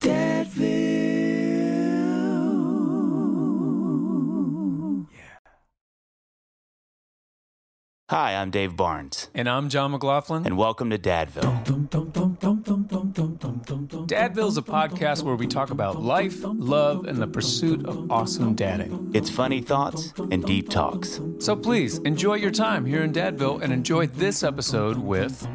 Dadville. Hi, I'm Dave Barnes. And I'm John McLaughlin. And welcome to Dadville. Dadville is a podcast where we talk about life, love, and the pursuit of awesome dadding. It's funny thoughts and deep talks. So please, enjoy your time here in Dadville and enjoy this episode with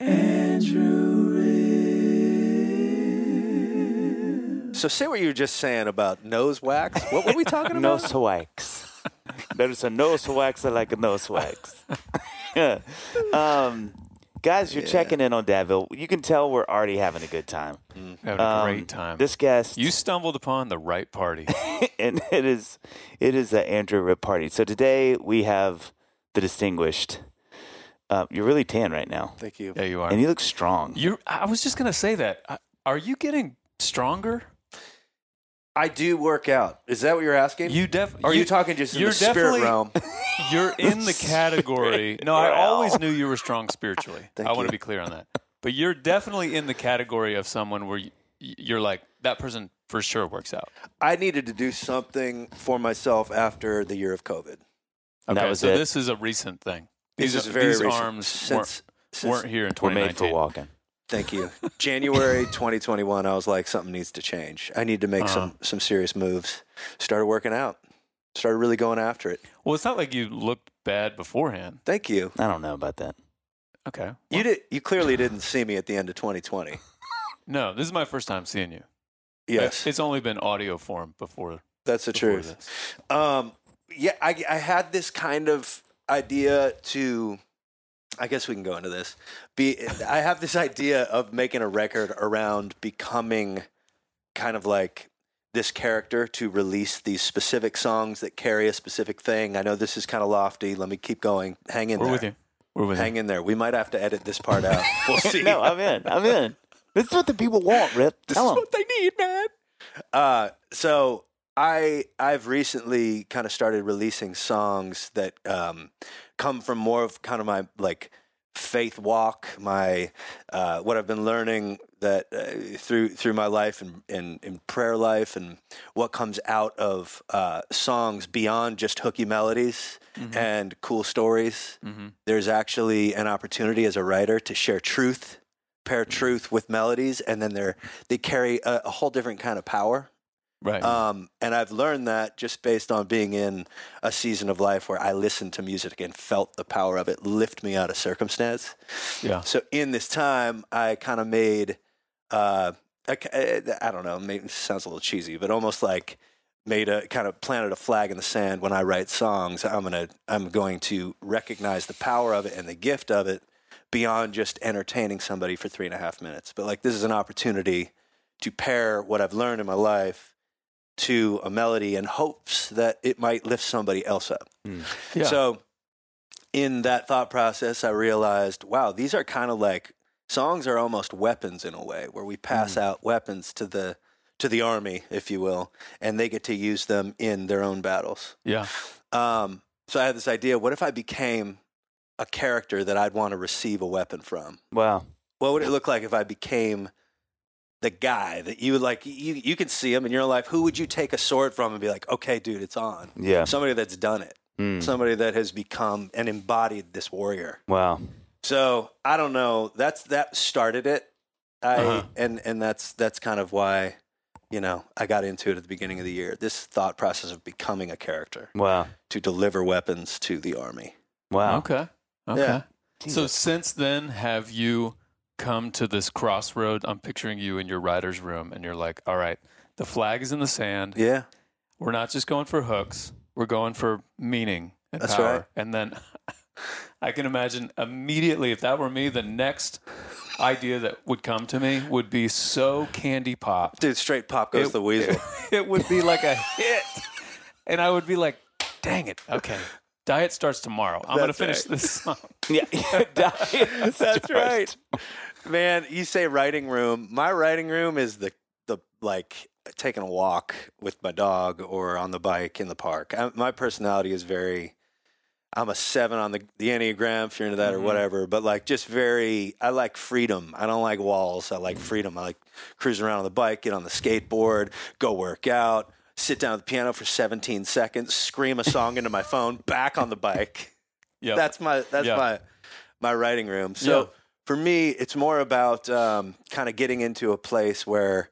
Andrew Ripp. So say what you were just saying about nose wax. What were we talking about? Nose wax. There is a nose waxer like a nose wax. Guys, you're checking in on Dadville. You can tell we're already having a good time. Having a great time. This guest. You stumbled upon the right party. And it is an Andrew Ripp party. So today we have the distinguished. You're really tan right now. Thank you. Yeah, you are. And you look strong. I was just going to say that. Are you getting stronger? I do work out. Is that what you're asking? Are you talking just in the spirit realm? You're in the category. No, I always knew you were strong spiritually. I want to be clear on that. But you're definitely in the category of someone where you're like, that person for sure works out. I needed to do something for myself after the year of COVID. Okay, so this is a recent thing. These arms weren't here in 2019. We're made for walking. Thank you. January 2021, I was like, something needs to change. I need to make some serious moves. Started working out. Started really going after it. Well, it's not like you looked bad beforehand. Thank you. I don't know about that. Okay. Well, you clearly didn't see me at the end of 2020. No, this is my first time seeing you. Yes. It's only been audio form before. That's the truth. I had this kind of idea to... I guess we can go into this. I have this idea of making a record around becoming kind of like this character to release these specific songs that carry a specific thing. I know this is kind of lofty. Let me keep going. Hang in there. We're with you. Hang in there. We might have to edit this part out. We'll see. No, I'm in. This is what the people want, Rip. This is what they need, man. So I've recently kind of started releasing songs that come from more of kind of my like faith walk, my what I've been learning that through my life and prayer life, and what comes out of songs beyond just hooky melodies and cool stories. There's actually an opportunity as a writer to share truth, pair truth with melodies, and then they carry a whole different kind of power. Right. And I've learned that just based on being in a season of life where I listened to music and felt the power of it lift me out of circumstance. Yeah. So in this time, I kind of made I don't know, maybe it sounds a little cheesy, but almost like planted a flag in the sand. When I write songs, I'm going to recognize the power of it and the gift of it beyond just entertaining somebody for 3.5 minutes. But like, this is an opportunity to pair what I've learned in my life to a melody in hopes that it might lift somebody else up. Mm. Yeah. So in that thought process, I realized, wow, these are kind of like, songs are almost weapons in a way, where we pass out weapons to the army, if you will, and they get to use them in their own battles. Yeah. So I had this idea, what if I became a character that I'd want to receive a weapon from? Wow. What would it look like if I became the guy that you would like, you could see him in your life, who would you take a sword from and be like, okay, dude, it's on. Yeah. Somebody that's done it. Mm. Somebody that has become and embodied this warrior. Wow. So I don't know. That started it. And that's kind of why, you know, I got into it at the beginning of the year. This thought process of becoming a character. Wow. To deliver weapons to the army. Wow. Okay. Yeah. So since then, have you come to this crossroad? I'm picturing you in your writer's room and you're like, all right, the flag is in the sand. Yeah. We're not just going for hooks. We're going for meaning and that's power. Right. And then I can imagine immediately, if that were me, the next idea that would come to me would be so candy pop. Dude, straight pop goes the weasel. It would be like a hit. And I would be like, dang it. Okay. Diet starts tomorrow. I'm going to finish this song. Yeah. That's right. Man, you say writing room. My writing room is the like taking a walk with my dog or on the bike in the park. My personality is very... I'm a 7 on the Enneagram, if you're into that or whatever, but like just very, I like freedom. I don't like walls. I like freedom. I like cruising around on the bike, get on the skateboard, go work out, sit down at the piano for 17 seconds, scream a song into my phone, back on the bike. Yeah. That's my writing room. So for me, it's more about kind of getting into a place where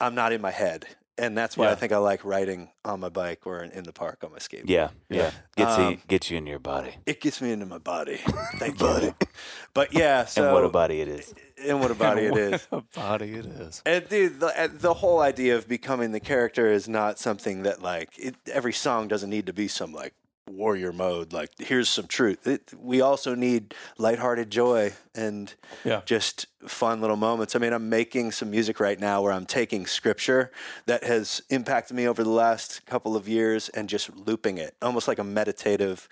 I'm not in my head. And that's why I think I like riding on my bike or in the park on my skateboard. Yeah. Gets you in your body. It gets me into my body. Thank you. But yeah, so... And what a body it is. And dude, the whole idea of becoming the character is not something that like... every song doesn't need to be some like warrior mode. Like, here's some truth. We also need lighthearted joy and just fun little moments. I mean, I'm making some music right now where I'm taking scripture that has impacted me over the last couple of years and just looping it, almost like a meditative,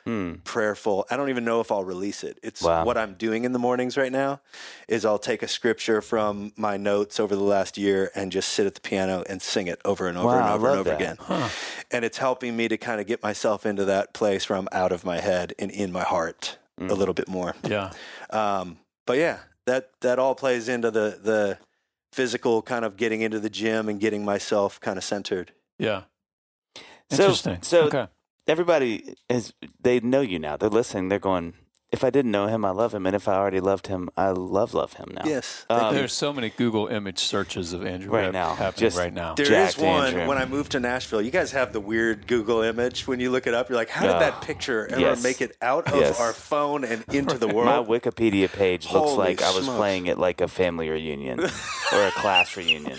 prayerful. I don't even know if I'll release it. It's what I'm doing in the mornings right now is I'll take a scripture from my notes over the last year and just sit at the piano and sing it over and over and over again. Huh. And it's helping me to kind of get myself into that place where I'm out of my head and in my heart a little bit more. Yeah. But yeah, that all plays into the physical kind of getting into the gym and getting myself kind of centered. Yeah. Interesting. So everybody they know you now. They're listening. They're going, if I didn't know him, I love him. And if I already loved him, I love him now. Yes. There's so many Google image searches of Andrew right now, happening right now. There is one Andrew. When I moved to Nashville. You guys have the weird Google image. When you look it up, you're like, how did that picture ever make it out of our phone and into the world? My Wikipedia page looks I was playing at like a family reunion or a class reunion.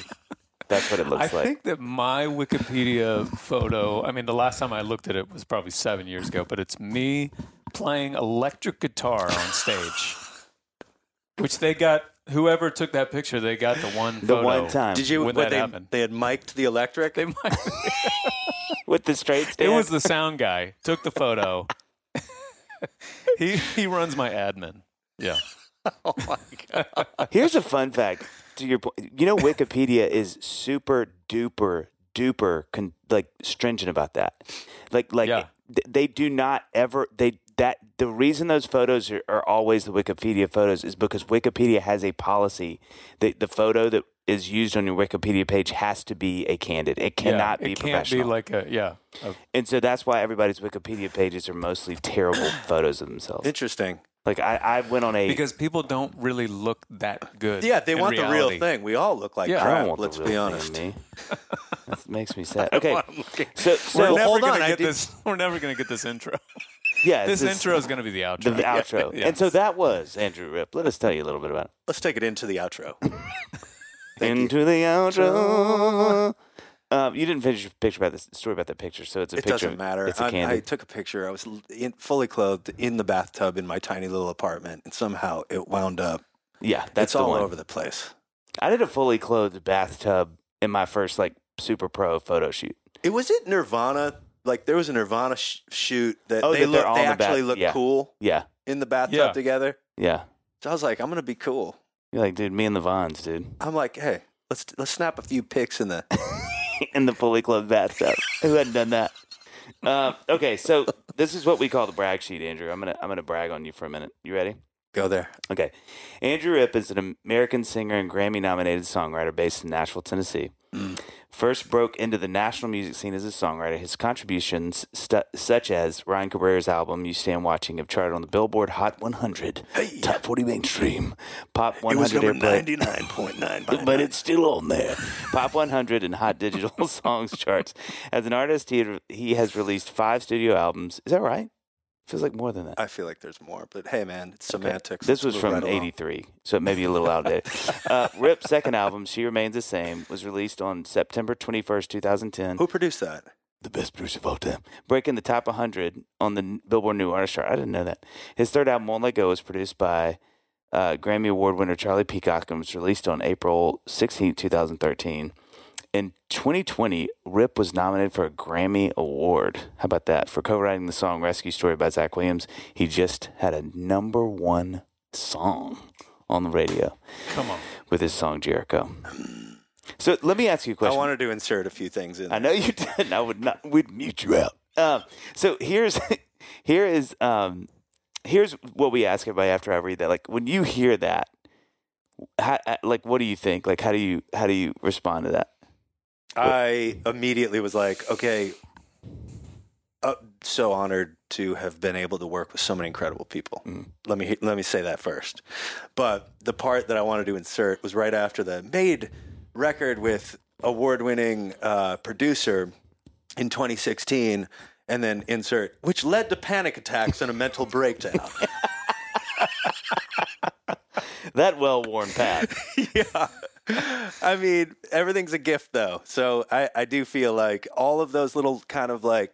That's what it looks like. I think that my Wikipedia photo, I mean, the last time I looked at it was probably 7 years ago, but it's me playing electric guitar on stage, which they got, whoever took that picture, they got the one time. Did you, when that happened. They had mic'd the electric? They mic'd with the straight stand? It was the sound guy. Took the photo. He runs my admin. Yeah. Oh, my God. Here's a fun fact. To your point, you know, Wikipedia is super duper like stringent about that. They do not ever the reason those photos are always the Wikipedia photos is because Wikipedia has a policy that the photo that is used on your Wikipedia page has to be a candid. It cannot be professional. It can't be like and so that's why everybody's Wikipedia pages are mostly terrible photos of themselves. Interesting. Like I went on because people don't really look that good. Yeah, they want the real thing. We all look like crap. I don't want let's the real be honest. Thing, me. That makes me sad. Okay, so hold on. We're never going to get this intro. Yeah, this intro is going to be the outro. The outro, and so that was Andrew Ripp. Let us tell you a little bit about it. Let's take it into the outro. Into the outro. You didn't finish your picture about this story about that picture, so it's a picture. It doesn't matter. It's a candy. I took a picture. I was fully clothed in the bathtub in my tiny little apartment, and somehow it wound up. Yeah, that's the one. It's all over the place. I did a fully clothed bathtub in my first like super pro photo shoot. It was at Nirvana. Like there was a Nirvana shoot that they actually looked cool. Yeah, in the bathtub together. Yeah. So I was like, I'm gonna be cool. You're like, dude, me and the Vons, dude. I'm like, hey, let's snap a few pics in the in the fully clothed bathtub. Who hadn't done that? Okay, so this is what we call the brag sheet, Andrew. I'm gonna brag on you for a minute. You ready? Go there. Okay. Andrew Ripp is an American singer and Grammy-nominated songwriter based in Nashville, Tennessee. Mm. First broke into the national music scene as a songwriter. His contributions, such as Ryan Cabrera's album, You Stand Watching, have charted on the Billboard Hot 100, Top 40 Mainstream, Pop 100 Airplay. 99.9. But it's still on there. Pop 100 and Hot Digital Songs charts. As an artist, he has released 5 studio albums. Is that right? Feels like more than that. I feel like there's more, but hey, man, it's semantics. This was from 83, so it may be a little outdated. Rip's second album, She Remains the Same, was released on September 21st, 2010. Who produced that? The best producer of all time. Breaking the top 100 on the Billboard New Artist chart. I didn't know that. His third album, Won't Let Go, was produced by Grammy Award winner Charlie Peacock and was released on April 16th, 2013. In 2020, Rip was nominated for a Grammy Award. How about that? For co-writing the song Rescue Story by Zach Williams. He just had a #1 song on the radio. Come on. With his song Jericho. So let me ask you a question. I wanted to insert a few things in there. I know you did. I would not. We'd mute you out. So here's what we ask everybody after I read that. Like when you hear that, how, like what do you think? Like how do you respond to that? I immediately was like, okay, so honored to have been able to work with so many incredible people. Mm. Let me say that first. But the part that I wanted to insert was right after the made record with award-winning producer in 2016, and then insert, which led to panic attacks and a mental breakdown. That well-worn path. Yeah. I mean, everything's a gift, though. So I do feel like all of those little kind of like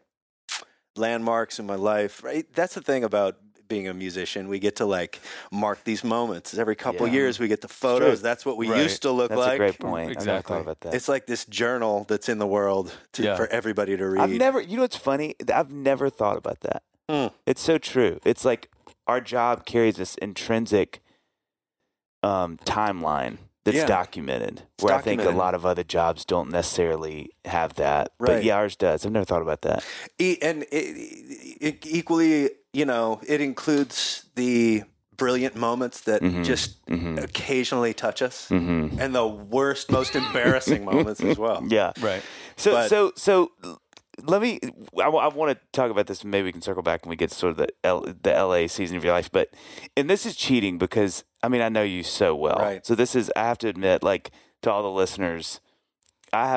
landmarks in my life, right? That's the thing about being a musician. We get to like mark these moments. Every couple years we get the photos. That's what we used to look like. That's a great point. Exactly. I never thought about that. It's like this journal that's in the world for everybody to read. You know what's funny? I've never thought about that. Mm. It's so true. It's like our job carries this intrinsic timeline. That's documented, I think a lot of other jobs don't necessarily have that. Right. But ours does. I've never thought about that. And it equally, you know, it includes the brilliant moments that just occasionally touch us and the worst, most embarrassing moments as well. Yeah. Right. So let me – I want to talk about this and maybe we can circle back when we get to sort of the L.A. season of your life. But – and this is cheating because – I mean, I know you so well. Right. So this is, I have to admit, like, to all the listeners, I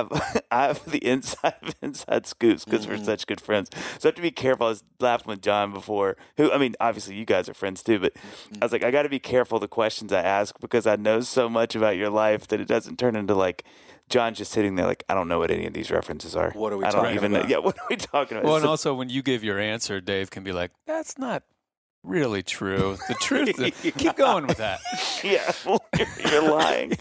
have the inside scoops because we're such good friends. So I have to be careful. I was laughing with John before, who, I mean, obviously you guys are friends too, but I was like, I got to be careful the questions I ask because I know so much about your life that it doesn't turn into like, John's just sitting there like, I don't know what any of these references are. What are we talking about? Yeah, what are we talking about? Well, and also when you give your answer, Dave can be like, that's not really true. The truth. Keep going with that. Yeah, you're lying.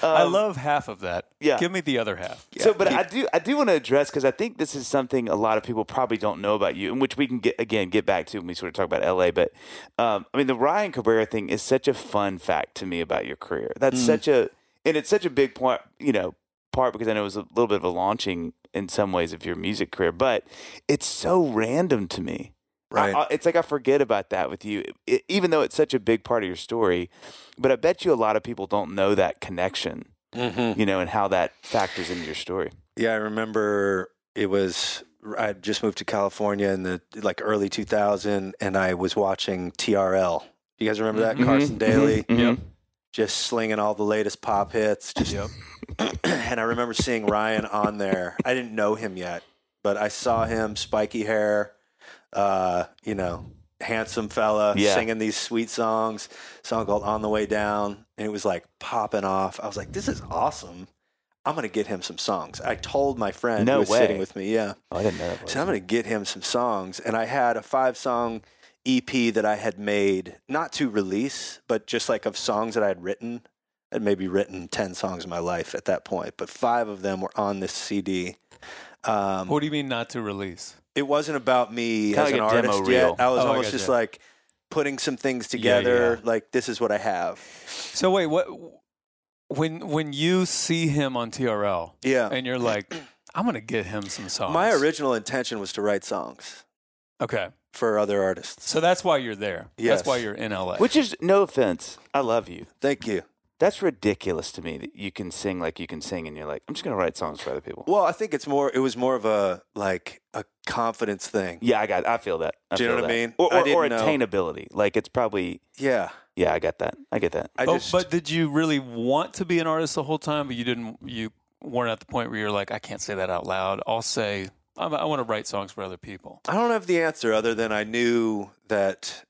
I love half of that. Yeah, give me the other half. Yeah. So, but I do want to address because I think this is something a lot of people probably don't know about you, and which we can get back to when we sort of talk about LA. But I mean, the Ryan Cabrera thing is such a fun fact to me about your career. That's it's such a big part, you know, because I know it was a little bit of a launching in some ways of your music career, but it's so random to me. Right. It's like I forget about that with you, even though it's such a big part of your story. But I bet you a lot of people don't know that connection, you know, and how that factors into your story. Yeah, I remember I just moved to California in the like early 2000s, and I was watching TRL. Do you guys remember that? Carson Daly, just slinging all the latest pop hits. And I remember seeing Ryan on there. I didn't know him yet, but I saw him, spiky hair. You know, handsome fella singing these sweet songs, song called On the Way Down. And it was like popping off. I was like, this is awesome. I'm going to get him some songs. I told my friend who was sitting with me. Yeah. Oh, I didn't know that. So I'm going to get him some songs. And I had a 5-song EP that I had made, not to release, but just like of songs that I had written. I'd maybe written 10 songs in my life at that point, but 5 of them were on this CD. What do you mean not to release? It wasn't about me as an artist yet. I was almost just like putting some things together. Like, this is what I have. So wait, what? When you see him on TRL, and you're like, I'm gonna get him some songs. My original intention was to write songs, for other artists. So that's why you're there. Yes. That's why you're in LA. Which is no offense. I love you. Thank you. That's ridiculous to me that you can sing like you can sing, and you're like, I'm just gonna write songs for other people. Well, I think it's more. It was more of a like a confidence thing. Yeah, I got. I feel that. Do you know what I mean? Or attainability. Like it's probably. Yeah. Yeah, I got that. I get that. But did you really want to be an artist the whole time? But you didn't. You weren't at the point where you're like, I can't say that out loud. I'll say I want to write songs for other people. I don't have the answer other than I knew that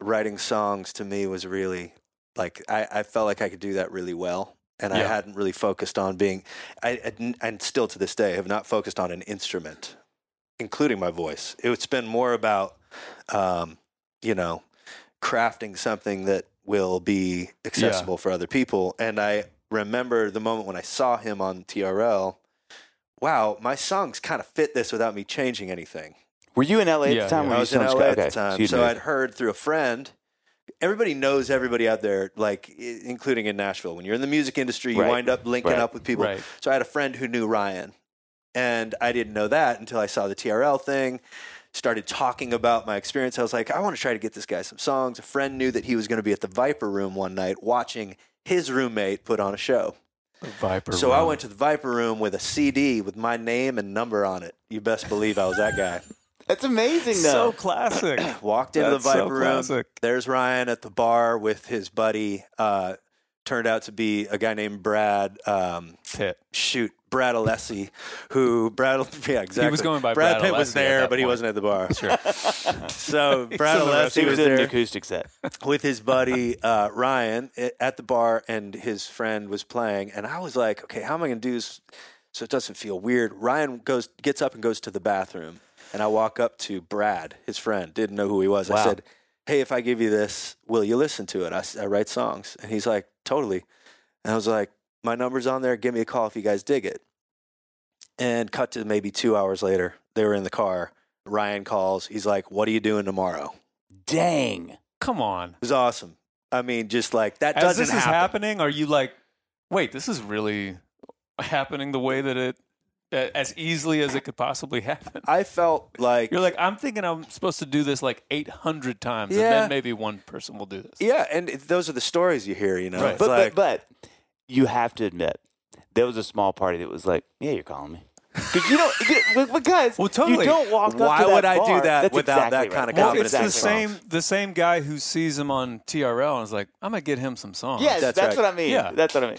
writing songs to me was really. Like, I felt like I could do that really well, and I hadn't really focused on being, and still to this day, have not focused on an instrument, including my voice. It's been more about, crafting something that will be accessible for other people. And I remember the moment when I saw him on TRL, wow, my songs kind of fit this without me changing anything. Were you in L.A. at the time? Yeah. I was in L.A. at the time. Excuse me. I'd heard through a friend... Everybody knows everybody out there, like including in Nashville. When you're in the music industry, you wind up linking up with people. Right. So I had a friend who knew Ryan, and I didn't know that until I saw the TRL thing, started talking about my experience. I was like, I want to try to get this guy some songs. A friend knew that he was going to be at the Viper Room one night watching his roommate put on a show. The Viper Room. So I went to the Viper Room with a CD with my name and number on it. You best believe I was that guy. That's amazing, though. So classic. Walked into the Viper Room. There's Ryan at the bar with his buddy. Turned out to be a guy named Brad. Brad Alessi. He was going by Brad Alessi. Brad Pitt was there, but he wasn't at the bar. Sure. So Brad Alessi was there. He was in the acoustic set. With his buddy Ryan at the bar, and his friend was playing. And I was like, okay, how am I going to do this so it doesn't feel weird? Ryan gets up and goes to the bathroom. And I walk up to Brad, his friend, didn't know who he was. Wow. I said, hey, if I give you this, will you listen to it? I write songs. And he's like, totally. And I was like, my number's on there. Give me a call if you guys dig it. And cut to maybe 2 hours later, they were in the car. Ryan calls. He's like, what are you doing tomorrow? Dang. Come on. It was awesome. I mean, just like, that doesn't happen. As this is happening, are you like, wait, this is really happening the way that it... as easily as it could possibly happen. I felt like... You're like, I'm thinking I'm supposed to do this like 800 times, and then maybe one person will do this. Yeah, and those are the stories you hear, you know. Right. But, like, but you have to admit, there was a small party that was like, yeah, you're calling me. You don't walk up to that bar. Why would I do that without that kind of confidence? It's the same guy who sees him on TRL and is like, I'm going to get him some songs. Yes, that's what I mean. Yeah. That's what I mean.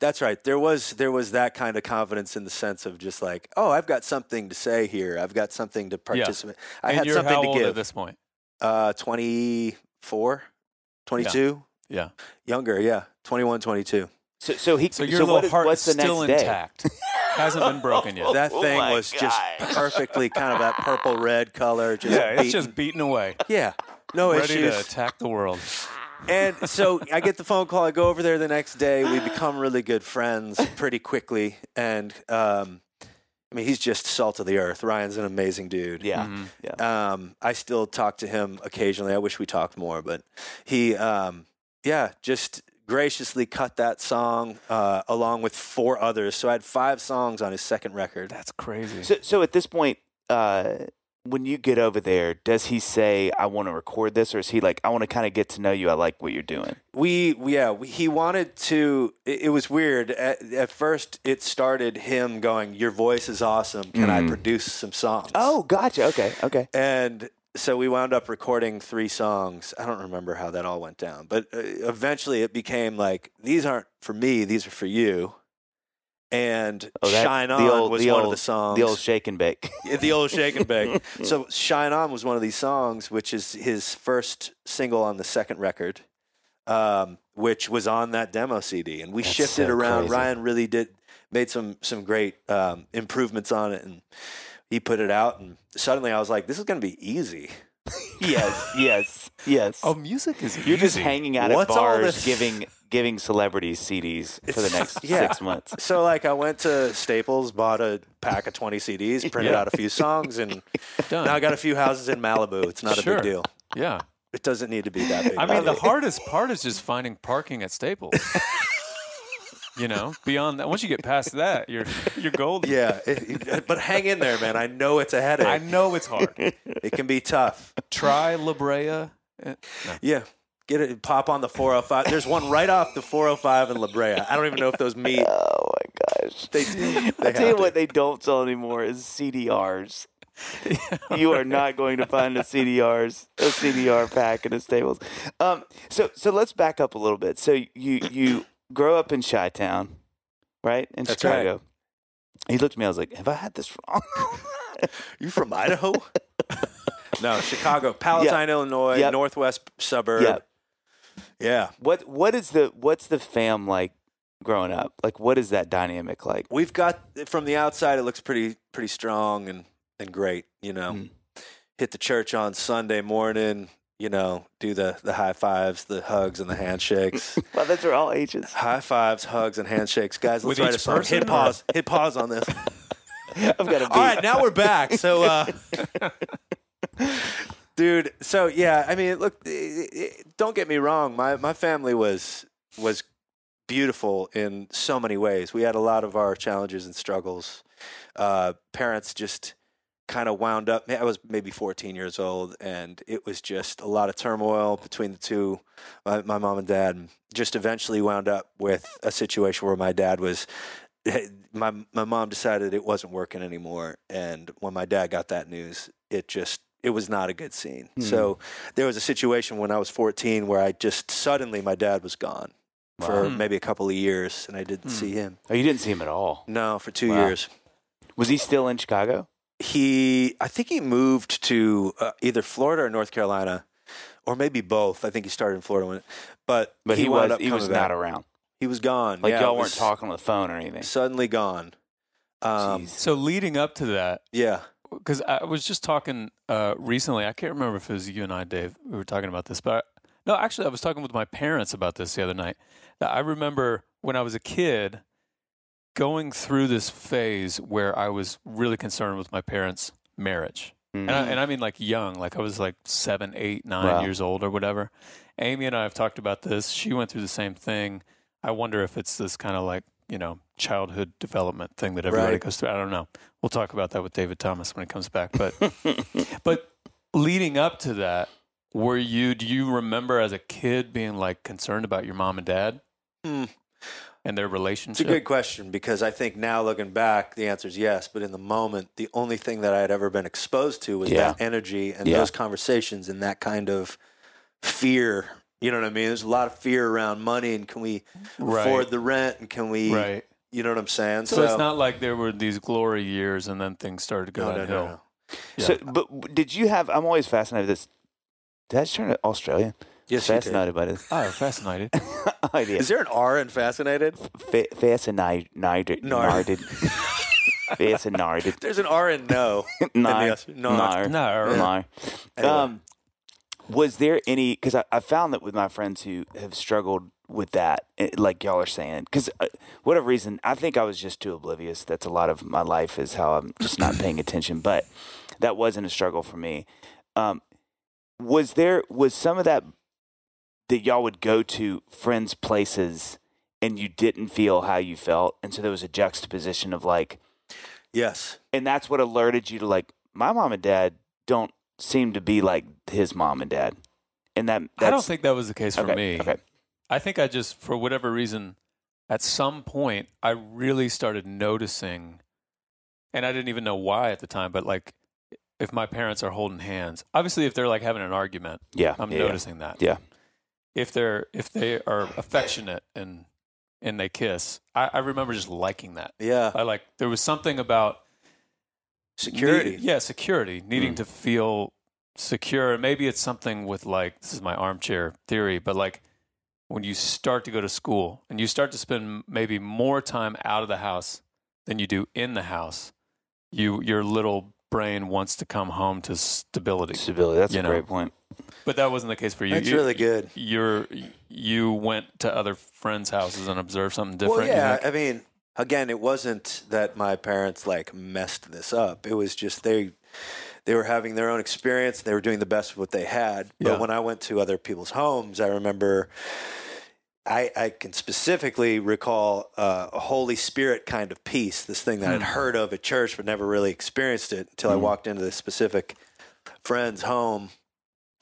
That's right. There was that kind of confidence in the sense of just like, oh, I've got something to say here. I've got something to participate. Yeah. I had something to give. How old at this point? 24, 22. Yeah. Younger, 21, 22. So your little heart is still intact. Hasn't been broken yet. That thing was just perfectly kind of that purple-red color. It's just beaten away. Yeah. No issues. Ready to attack the world. And so I get the phone call. I go over there the next day. We become really good friends pretty quickly. And, I mean, he's just salt of the earth. Ryan's an amazing dude. Yeah. Mm-hmm. Yeah. I still talk to him occasionally. I wish we talked more. But he, just... graciously cut that song along with 4 others. So I had 5 songs on his second record. That's crazy. So at this point, when you get over there, does he say, I want to record this? Or is he like, I want to kind of get to know you. I like what you're doing. He wanted to. It was weird. At first, it started him going, your voice is awesome. Can I produce some songs? Oh, gotcha. Okay. And... so we wound up recording 3 songs. I don't remember how that all went down, but eventually it became like, these aren't for me, these are for you. And Shine On was one of the songs. The old Shake and Bake. The old Shake and Bake. So Shine On was one of these songs, which is his first single on the second record, which was on that demo CD. And we shifted around. Crazy. Ryan really made some great improvements on it. And he put it out. And suddenly I was like, this is going to be easy. Yes. Oh, music is easy. You're just hanging out at bars giving celebrities CDs for the next 6 months. So, like, I went to Staples, bought a pack of 20 CDs, printed out a few songs, and now I got a few houses in Malibu. It's not a big deal. Yeah. It doesn't need to be that big. I mean, the hardest part is just finding parking at Staples. You know, beyond that, once you get past that, you're golden. Yeah, but hang in there, man. I know it's a headache. I know it's hard. It can be tough. Try La Brea. No. Yeah, get it. Pop on the 405. There's one right off the 405 in La Brea. I don't even know if those meet. Oh my gosh, they do. I tell you what, they don't sell anymore is CDRs. You are not going to find a CDR pack in a Staples. So let's back up a little bit. So you grow up in Chi-Town, right? In That's Chicago. Right. He looked at me. I was like, have I had this wrong? You from Idaho? No, Chicago. Palatine, Illinois, northwest suburb. Yep. Yeah. What's the fam like growing up? Like, what is that dynamic like? We've got, from the outside, it looks pretty strong and great, you know. Mm. Hit the church on Sunday morning. You know, do the high fives, the hugs, and the handshakes. Well, those are all ages. High fives, hugs, and handshakes. Guys, let's write a song. Hit pause on this. I've got a beat. All right, now we're back. So, dude, so, yeah, I mean, look, don't get me wrong. My family was beautiful in so many ways. We had a lot of our challenges and struggles. Parents just kind of wound up. I was maybe 14 years old, and it was just a lot of turmoil between the two, my mom and dad, and just eventually wound up with a situation where my dad was, my mom decided it wasn't working anymore, and when my dad got that news, it was not a good scene. Mm-hmm. So there was a situation when I was 14 where I just suddenly, my dad was gone for maybe a couple of years, and I didn't see him. Oh, you didn't see him at all? No, for 2 years. Was he still in Chicago? I think he moved to either Florida or North Carolina, or maybe both. I think he started in Florida, but he wound up coming back. He was not around. He was gone. Like, y'all weren't talking on the phone or anything. Suddenly gone. So leading up to that, because I was just talking recently. I can't remember if it was you and I, Dave. We were talking about this, but no, actually, I was talking with my parents about this the other night. I remember when I was a kid, going through this phase where I was really concerned with my parents' marriage. Mm-hmm. And I mean, like, young. Like, I was like 7, 8, 9 years old or whatever. Amy and I have talked about this. She went through the same thing. I wonder if it's this kind of, like, you know, childhood development thing that everybody goes through. I don't know. We'll talk about that with David Thomas when he comes back. But leading up to that, do you remember as a kid being, like, concerned about your mom and dad? Mm. And their relationship? It's a good question, because I think now looking back, the answer is yes. But in the moment, the only thing that I had ever been exposed to was that energy and those conversations and that kind of fear. You know what I mean? There's a lot of fear around money, and can we afford the rent, and can we, you know what I'm saying? So it's not like there were these glory years and then things started to go downhill. No. Yeah. So, but did you have, I'm always fascinated with this. Did I just turn to Australian? Yes, fascinated by this. Oh, fascinated. Idea. Is there an R in fascinated? Fascinated. Fascinated. There's an R in no. No. Was there any? Because I found that with my friends who have struggled with that, like y'all are saying, because whatever reason, I think I was just too oblivious. That's a lot of my life is how I'm just not paying attention. But that wasn't a struggle for me. Was some of that y'all would go to friends' places and you didn't feel how you felt, and so there was a juxtaposition of, like, yes, and that's what alerted you to, like, my mom and dad don't seem to be like his mom and dad, and I don't think that was the case for me. Okay. I think I just, for whatever reason, at some point I really started noticing, and I didn't even know why at the time, but, like, if my parents are holding hands, obviously if they're, like, having an argument, I'm noticing that. Yeah. If they are affectionate and and they kiss. I remember just liking that. Yeah. There was something about security. Security. Needing to feel secure. Maybe it's something with this is my armchair theory, but when you start to go to school and you start to spend maybe more time out of the house than you do in the house, your little brain wants to come home to stability. Stability. That's a great point. But that wasn't the case for you. That's really good. You went to other friends' houses and observed something different. Well, yeah. I mean, again, it wasn't that my parents messed this up. It was just they were having their own experience. They were doing the best of what they had. But when I went to other people's homes, I remember I can specifically recall a Holy Spirit kind of peace, this thing that I'd heard of at church but never really experienced it until I walked into this specific friend's home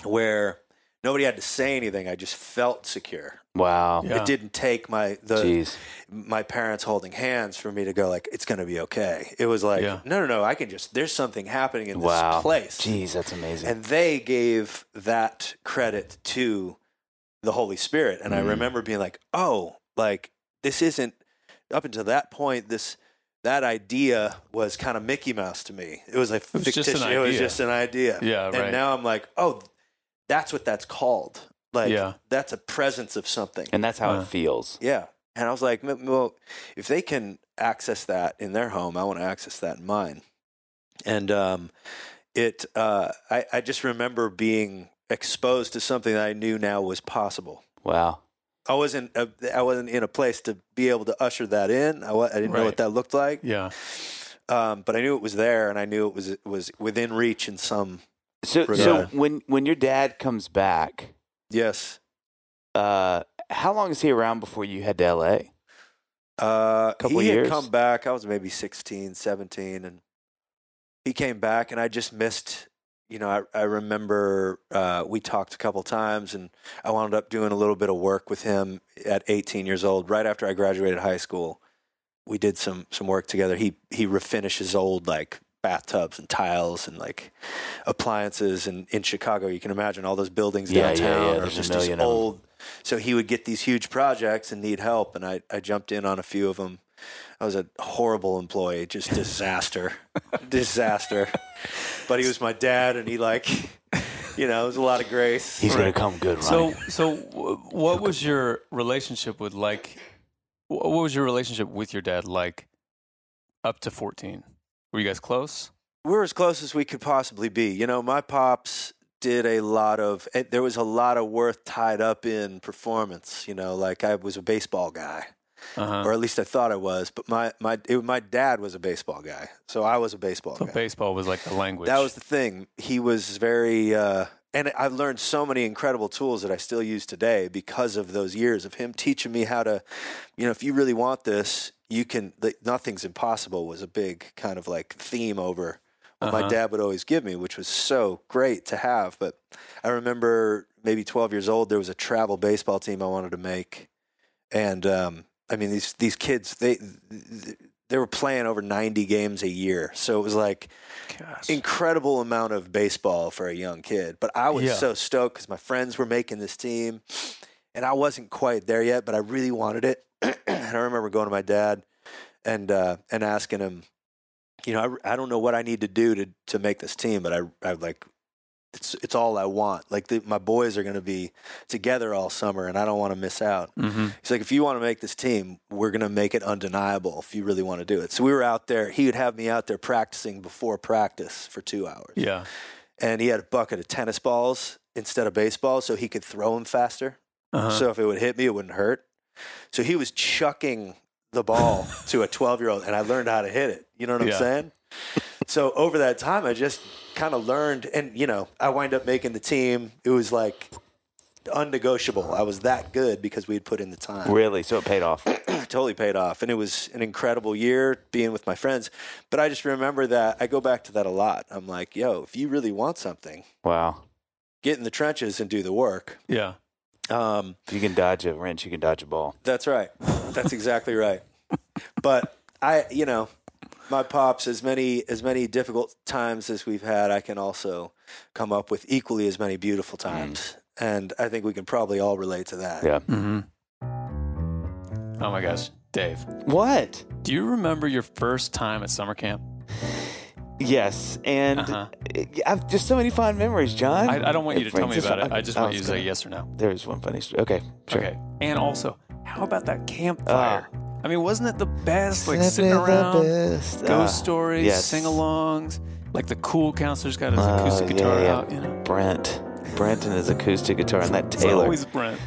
where nobody had to say anything. I just felt secure. Wow. Yeah. It didn't take my parents holding hands for me to go it's going to be okay. It was no, I can just, there's something happening in this place. Jeez, that's amazing. And they gave that credit to the Holy Spirit. And I remember being this isn't, up until that point, that idea was kind of Mickey Mouse to me. It was fictitious. It was just an idea. Yeah, right. And now I'm that's what that's called. That's a presence of something. And that's how it feels. Yeah. And I was well, if they can access that in their home, I want to access that in mine. And I just remember being exposed to something that I knew now was possible. Wow. I wasn't in a place to be able to usher that in. I didn't know what that looked like. Yeah. But I knew it was there, and I knew it was within reach in some regard. So when your dad comes back, yes. How long is he around before you head to L.A.? A couple years. He had come back. I was maybe 16, 17, and he came back, and I just missed. I remember we talked a couple times, and I wound up doing a little bit of work with him at 18 years old, right after I graduated high school. We did some work together. He refinishes old bathtubs and tiles and appliances, and in Chicago, you can imagine all these buildings downtown are just as old. So he would get these huge projects and need help, and I jumped in on a few of them. I was a horrible employee, just disaster. But he was my dad, and he it was a lot of grace. He's going to come good, Ryan. So what was your relationship with your dad up to 14? Were you guys close? We were as close as we could possibly be. My pops did there was a lot of worth tied up in performance. I was a baseball guy. Uh-huh. Or at least I thought I was, but my dad was a baseball guy, so I was a baseball guy. So baseball was the language. That was the thing. He was very, and I've learned so many incredible tools that I still use today because of those years of him teaching me how to, if you really want this, you can. Nothing's impossible was a big kind of theme over what my dad would always give me, which was so great to have. But I remember maybe 12 years old, there was a travel baseball team I wanted to make, and these kids, they were playing over 90 games a year. So it was incredible amount of baseball for a young kid. But I was so stoked because my friends were making this team, and I wasn't quite there yet, but I really wanted it. And I remember going to my dad and asking him, I don't know what I need to do to make this team, but I it's all I want. My boys are going to be together all summer, and I don't want to miss out. Mm-hmm. He's if you want to make this team, we're going to make it undeniable if you really want to do it. So we were out there. He would have me out there practicing before practice for 2 hours. Yeah. And he had a bucket of tennis balls instead of baseball, so he could throw them faster. Uh-huh. So if it would hit me, it wouldn't hurt. So he was chucking the ball to a 12-year-old, and I learned how to hit it. You know what I'm saying? So over that time, I just kind of learned, and I wind up making the team. It was unnegotiable. I was that good because we had put in the time. Really? So it paid off. Totally paid off. And it was an incredible year being with my friends. But I just remember that I go back to that a lot. I'm if you really want something, wow, get in the trenches and do the work. Yeah. You can dodge a wrench. You can dodge a ball. That's right. That's exactly right. But my pops, as many difficult times as we've had, I can also come up with equally as many beautiful times. And I think we can probably all relate to that. Yeah. Mm-hmm. Oh my gosh, Dave. What? Do you remember your first time at summer camp? Yes, and I've just so many fond memories, John. I don't want you to tell me about it. I just want you to say yes or no. There is one funny story. Okay, sure. Okay. And also, how about that campfire? I mean, wasn't it the best? Like sitting around, ghost stories, yes. Sing-alongs. Like the cool counselor's got his acoustic guitar out. You know, Brent and his acoustic guitar and that Taylor. It's always Brent.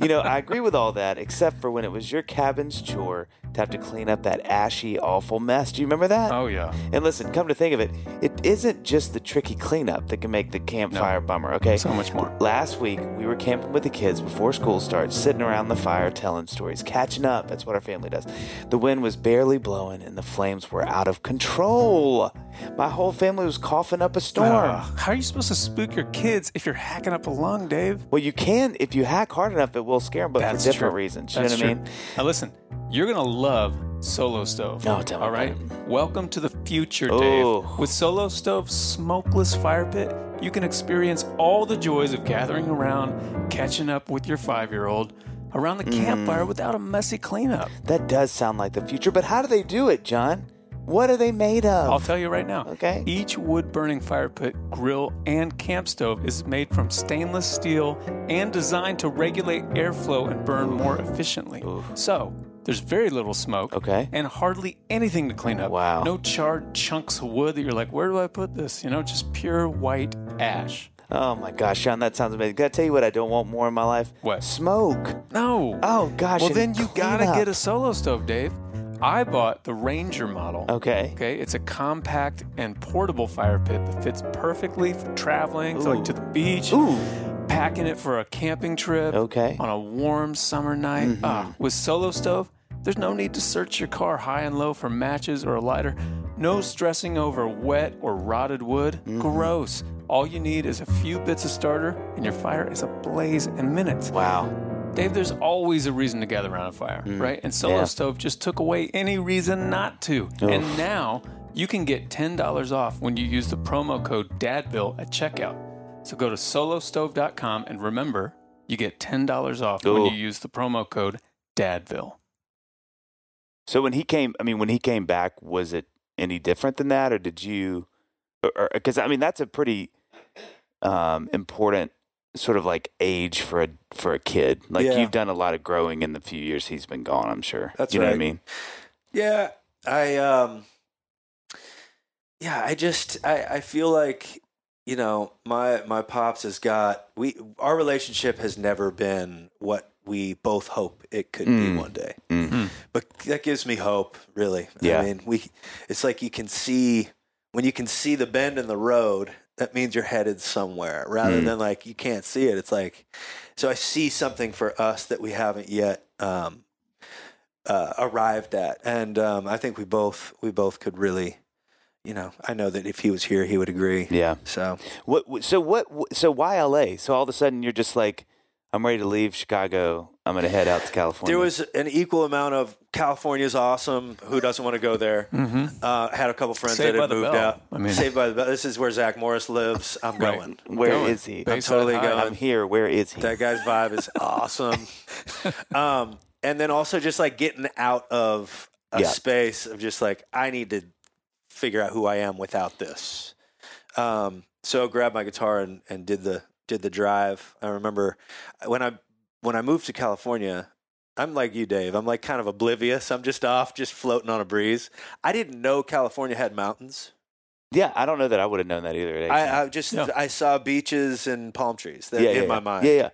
You know, I agree with all that, except for when it was your cabin's chore to have to clean up that ashy, awful mess. Do you remember that? Oh, yeah. And listen, come to think of it, it isn't just the tricky cleanup that can make the campfire bummer, okay? So much more. Last week, we were camping with the kids before school starts, sitting around the fire, telling stories, catching up. That's what our family does. The wind was barely blowing, and the flames were out of control. My whole family was coughing up a storm. How are you supposed to spook your kids if you're hacking up a lung, Dave? Well, you can. If you hack hard enough, it will scare them, but for different reasons. You know what I mean? Now, listen. You're going to love Solo Stove. No, tell me. All right? Welcome to the future, Dave. With Solo Stove's smokeless fire pit, you can experience all the joys of gathering around, catching up with your 5-year-old around the campfire without a messy cleanup. That does sound like the future, but how do they do it, John? What are they made of? I'll tell you right now. Okay. Each wood-burning fire pit, grill, and camp stove is made from stainless steel and designed to regulate airflow and burn more efficiently. So, there's very little smoke and hardly anything to clean up. Wow. No charred chunks of wood that you're like, where do I put this? You know, just pure white ash. Oh, my gosh, Sean, that sounds amazing. Can I tell you what I don't want more in my life? What? Smoke. No. Oh, gosh. Well, then you got to get a Solo Stove, Dave. I bought the Ranger model. Okay. It's a compact and portable fire pit that fits perfectly for traveling, so like to the beach. Ooh. Packing it for a camping trip. Okay. On a warm summer night. With Solo Stove, there's no need to search your car high and low for matches or a lighter. No stressing over wet or rotted wood. Gross. All you need is a few bits of starter, and your fire is ablaze in minutes. Wow. Dave, there's always a reason to gather around a fire, right? And Solo Stove just took away any reason not to. Oof. And now you can get $10 off when you use the promo code DADVILLE at checkout. So go to solostove.com, and remember, you get $10 off when you use the promo code DADVILLE. So when he came back, was it any different than that, or did you, because I mean that's a pretty important sort of like age for a kid. Like you've done a lot of growing in the few years he's been gone. I'm sure that's you know what I mean. Yeah, I feel like you know my pops has got our relationship has never been what we both hope it could be one day. Mm-hmm. But that gives me hope, really. Yeah. I mean, it's like when you can see the bend in the road, that means you're headed somewhere rather than like you can't see it. It's like, so I see something for us that we haven't yet arrived at. And I think we both could really, you know, I know that if he was here, he would agree. Yeah. So so why LA? So all of a sudden you're just like, I'm ready to leave Chicago. I'm going to head out to California. There was an equal amount of California's awesome. Who doesn't want to go there? Had a couple friends that had moved out. I mean, Saved by the Bell. This is where Zach Morris lives. I'm going. Where is he? I'm totally going. I'm here. Where is he? That guy's vibe is awesome. And then also just like getting out of a space of just like, I need to figure out who I am without this. So I grabbed my guitar and did the drive. I remember when I moved to California, I'm like you, Dave. I'm like kind of oblivious. I'm just off, just floating on a breeze. I didn't know California had mountains. Yeah, I don't know that I would have known that either. I saw beaches and palm trees in my mind. Yeah, yeah.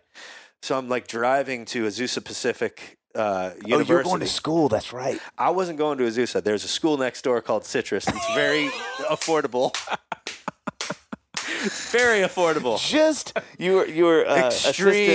So I'm like driving to Azusa Pacific University. Oh, you're going to school. That's right. I wasn't going to Azusa. There's a school next door called Citrus. It's very affordable. Very affordable. Just you were extremely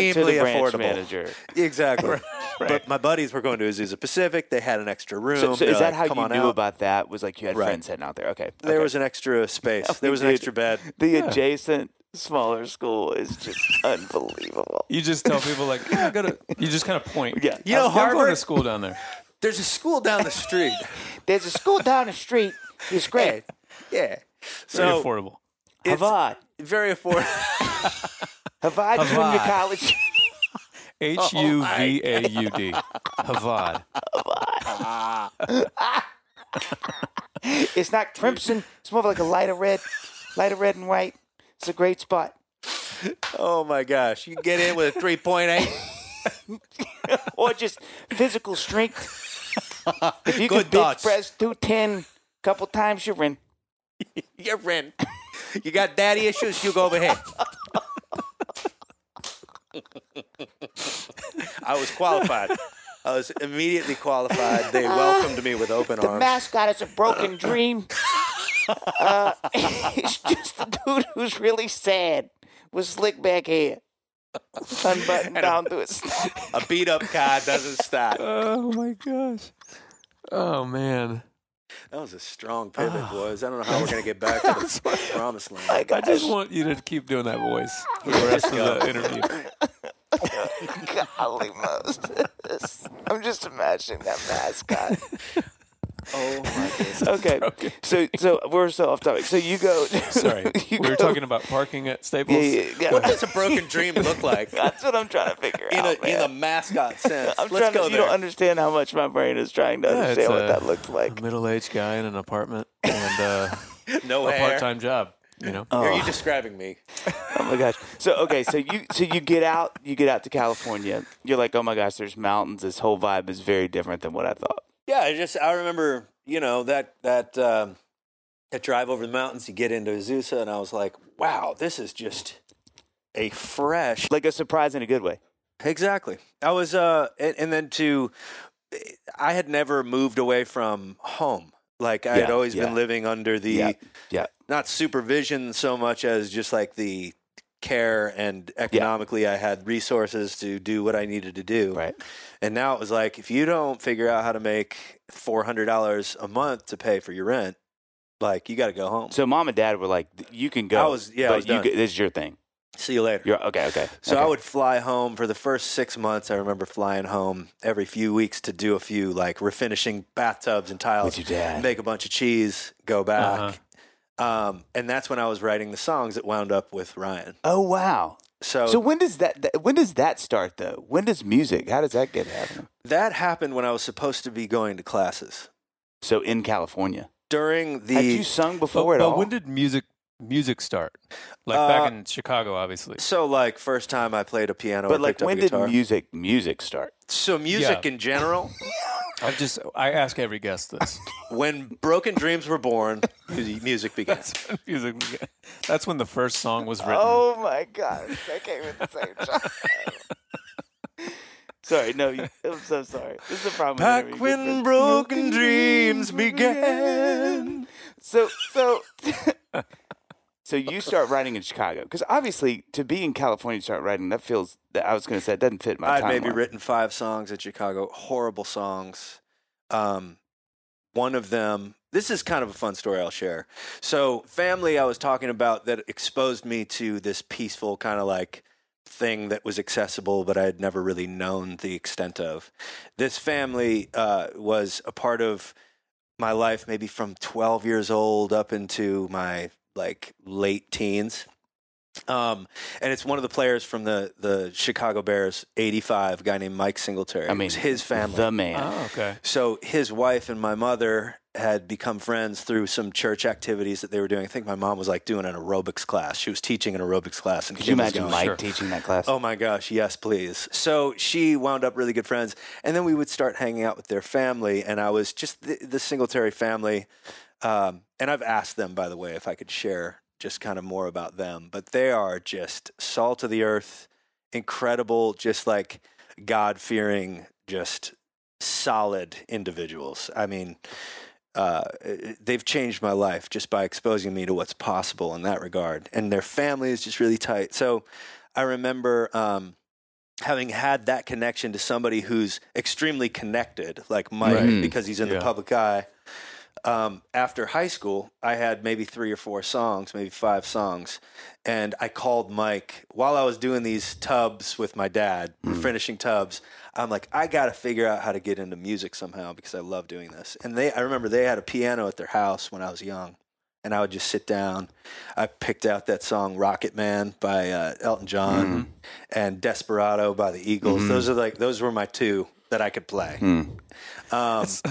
assistant to the branch manager. Exactly. Right. But my buddies were going to Azusa Pacific. They had an extra room. So is that like, how you knew out about that? Was like you had friends heading out there? Okay. There was an extra space. There was an extra bed. The adjacent smaller school is just unbelievable. You just tell people like, yeah, you just kind of point. Yeah. You know, Harvard going to school down there. There's a school down the street. There's a school down the street. It's great. Yeah. So very affordable. It's very affordable. Havard Junior College. Huvaud. Huvaud. It's not crimson. It's more of like a lighter red and white. It's a great spot. Oh, my gosh. You get in with a 3.8. Or just physical strength. If you can bench press 210 a couple times, you're in. You're in. You got daddy issues, you go over here. I was qualified. I was immediately qualified. They welcomed me with open arms. The mascot is a broken dream. It's just the dude who's really sad with slick back hair, unbuttoned down to his stomach. A beat up car doesn't stop. Oh my gosh! Oh man, that was a strong pivot, boys. I don't know how we're gonna get back to the promised land. I just want you to keep doing that voice for the rest of the interview. Golly, Moses! I'm just imagining that mascot. Oh my goodness. Okay. Okay. So we're so off topic. So you go. Sorry. We were talking about parking at Staples. Yeah. What does a broken dream look like? That's what I'm trying to figure out. In a mascot sense. Let's go there. You don't understand how much my brain is trying to understand what that looks like. A middle-aged guy in an apartment and no a hair. Part-time job. You know? Oh. Are you describing me? Oh my gosh. So okay, so you get out to California. You're like, oh my gosh, there's mountains. This whole vibe is very different than what I thought. Yeah, I remember, you know, that drive over the mountains, you get into Azusa, and I was like, wow, this is just a fresh... Like a surprise in a good way. Exactly. I was, I had never moved away from home. Like, I had always been living under the, not supervision so much as just like the care, and economically I had resources to do what I needed to do. Right. And now it was like, if you don't figure out how to make $400 a month to pay for your rent, like, you got to go home. So mom and dad were like, you can go. This is your thing. See you later. I would fly home for the first 6 months. I remember flying home every few weeks to do a few like refinishing bathtubs and tiles. With your dad. Make a bunch of cheese, go back. Uh-huh. And that's when I was writing the songs that wound up with Ryan. Oh wow! So when does that start though? When does music? How does that get happening? That happened when I was supposed to be going to classes. So in California during the. Had you sung before at all? When did music start? Like back in Chicago, obviously. So like first time I played a piano. But like when did music start? So music in general. I ask every guest this. When Broken Dreams were born, music began. That's when the first song was written. Oh my gosh. That came at the same time. Sorry, no, I'm so sorry. This is a problem. Back when Broken Dreams began. So you start writing in Chicago, because obviously to be in California to start writing, that feels, I was going to say, it doesn't fit my timeline. I'd maybe written 5 songs in Chicago, horrible songs. One of them, this is kind of a fun story I'll share. So family I was talking about that exposed me to this peaceful kind of like thing that was accessible, but I had never really known the extent of. This family was a part of my life maybe from 12 years old up into my... like late teens. And it's one of the players from the Chicago Bears, 85, a guy named Mike Singletary. I mean, it was his family. The man. Oh, okay. So his wife and my mother had become friends through some church activities that they were doing. I think my mom was like doing an aerobics class. She was teaching an aerobics class. And could you imagine Mike teaching that class? Oh my gosh, yes, please. So she wound up really good friends. And then we would start hanging out with their family. And I was just the Singletary family. And I've asked them, by the way, if I could share just kind of more about them. But they are just salt of the earth, incredible, just like God-fearing, just solid individuals. I mean, they've changed my life just by exposing me to what's possible in that regard. And their family is just really tight. So I remember having had that connection to somebody who's extremely connected, like Mike, because he's in the public eye. After high school, I had maybe 3 or 4 songs, maybe 5 songs. And I called Mike while I was doing these tubs with my dad, finishing tubs. I'm like, I got to figure out how to get into music somehow because I love doing this. And I remember they had a piano at their house when I was young. and I would just sit down. I picked out that song Rocket Man by Elton John and Desperado by the Eagles. Those were my two that I could play. That's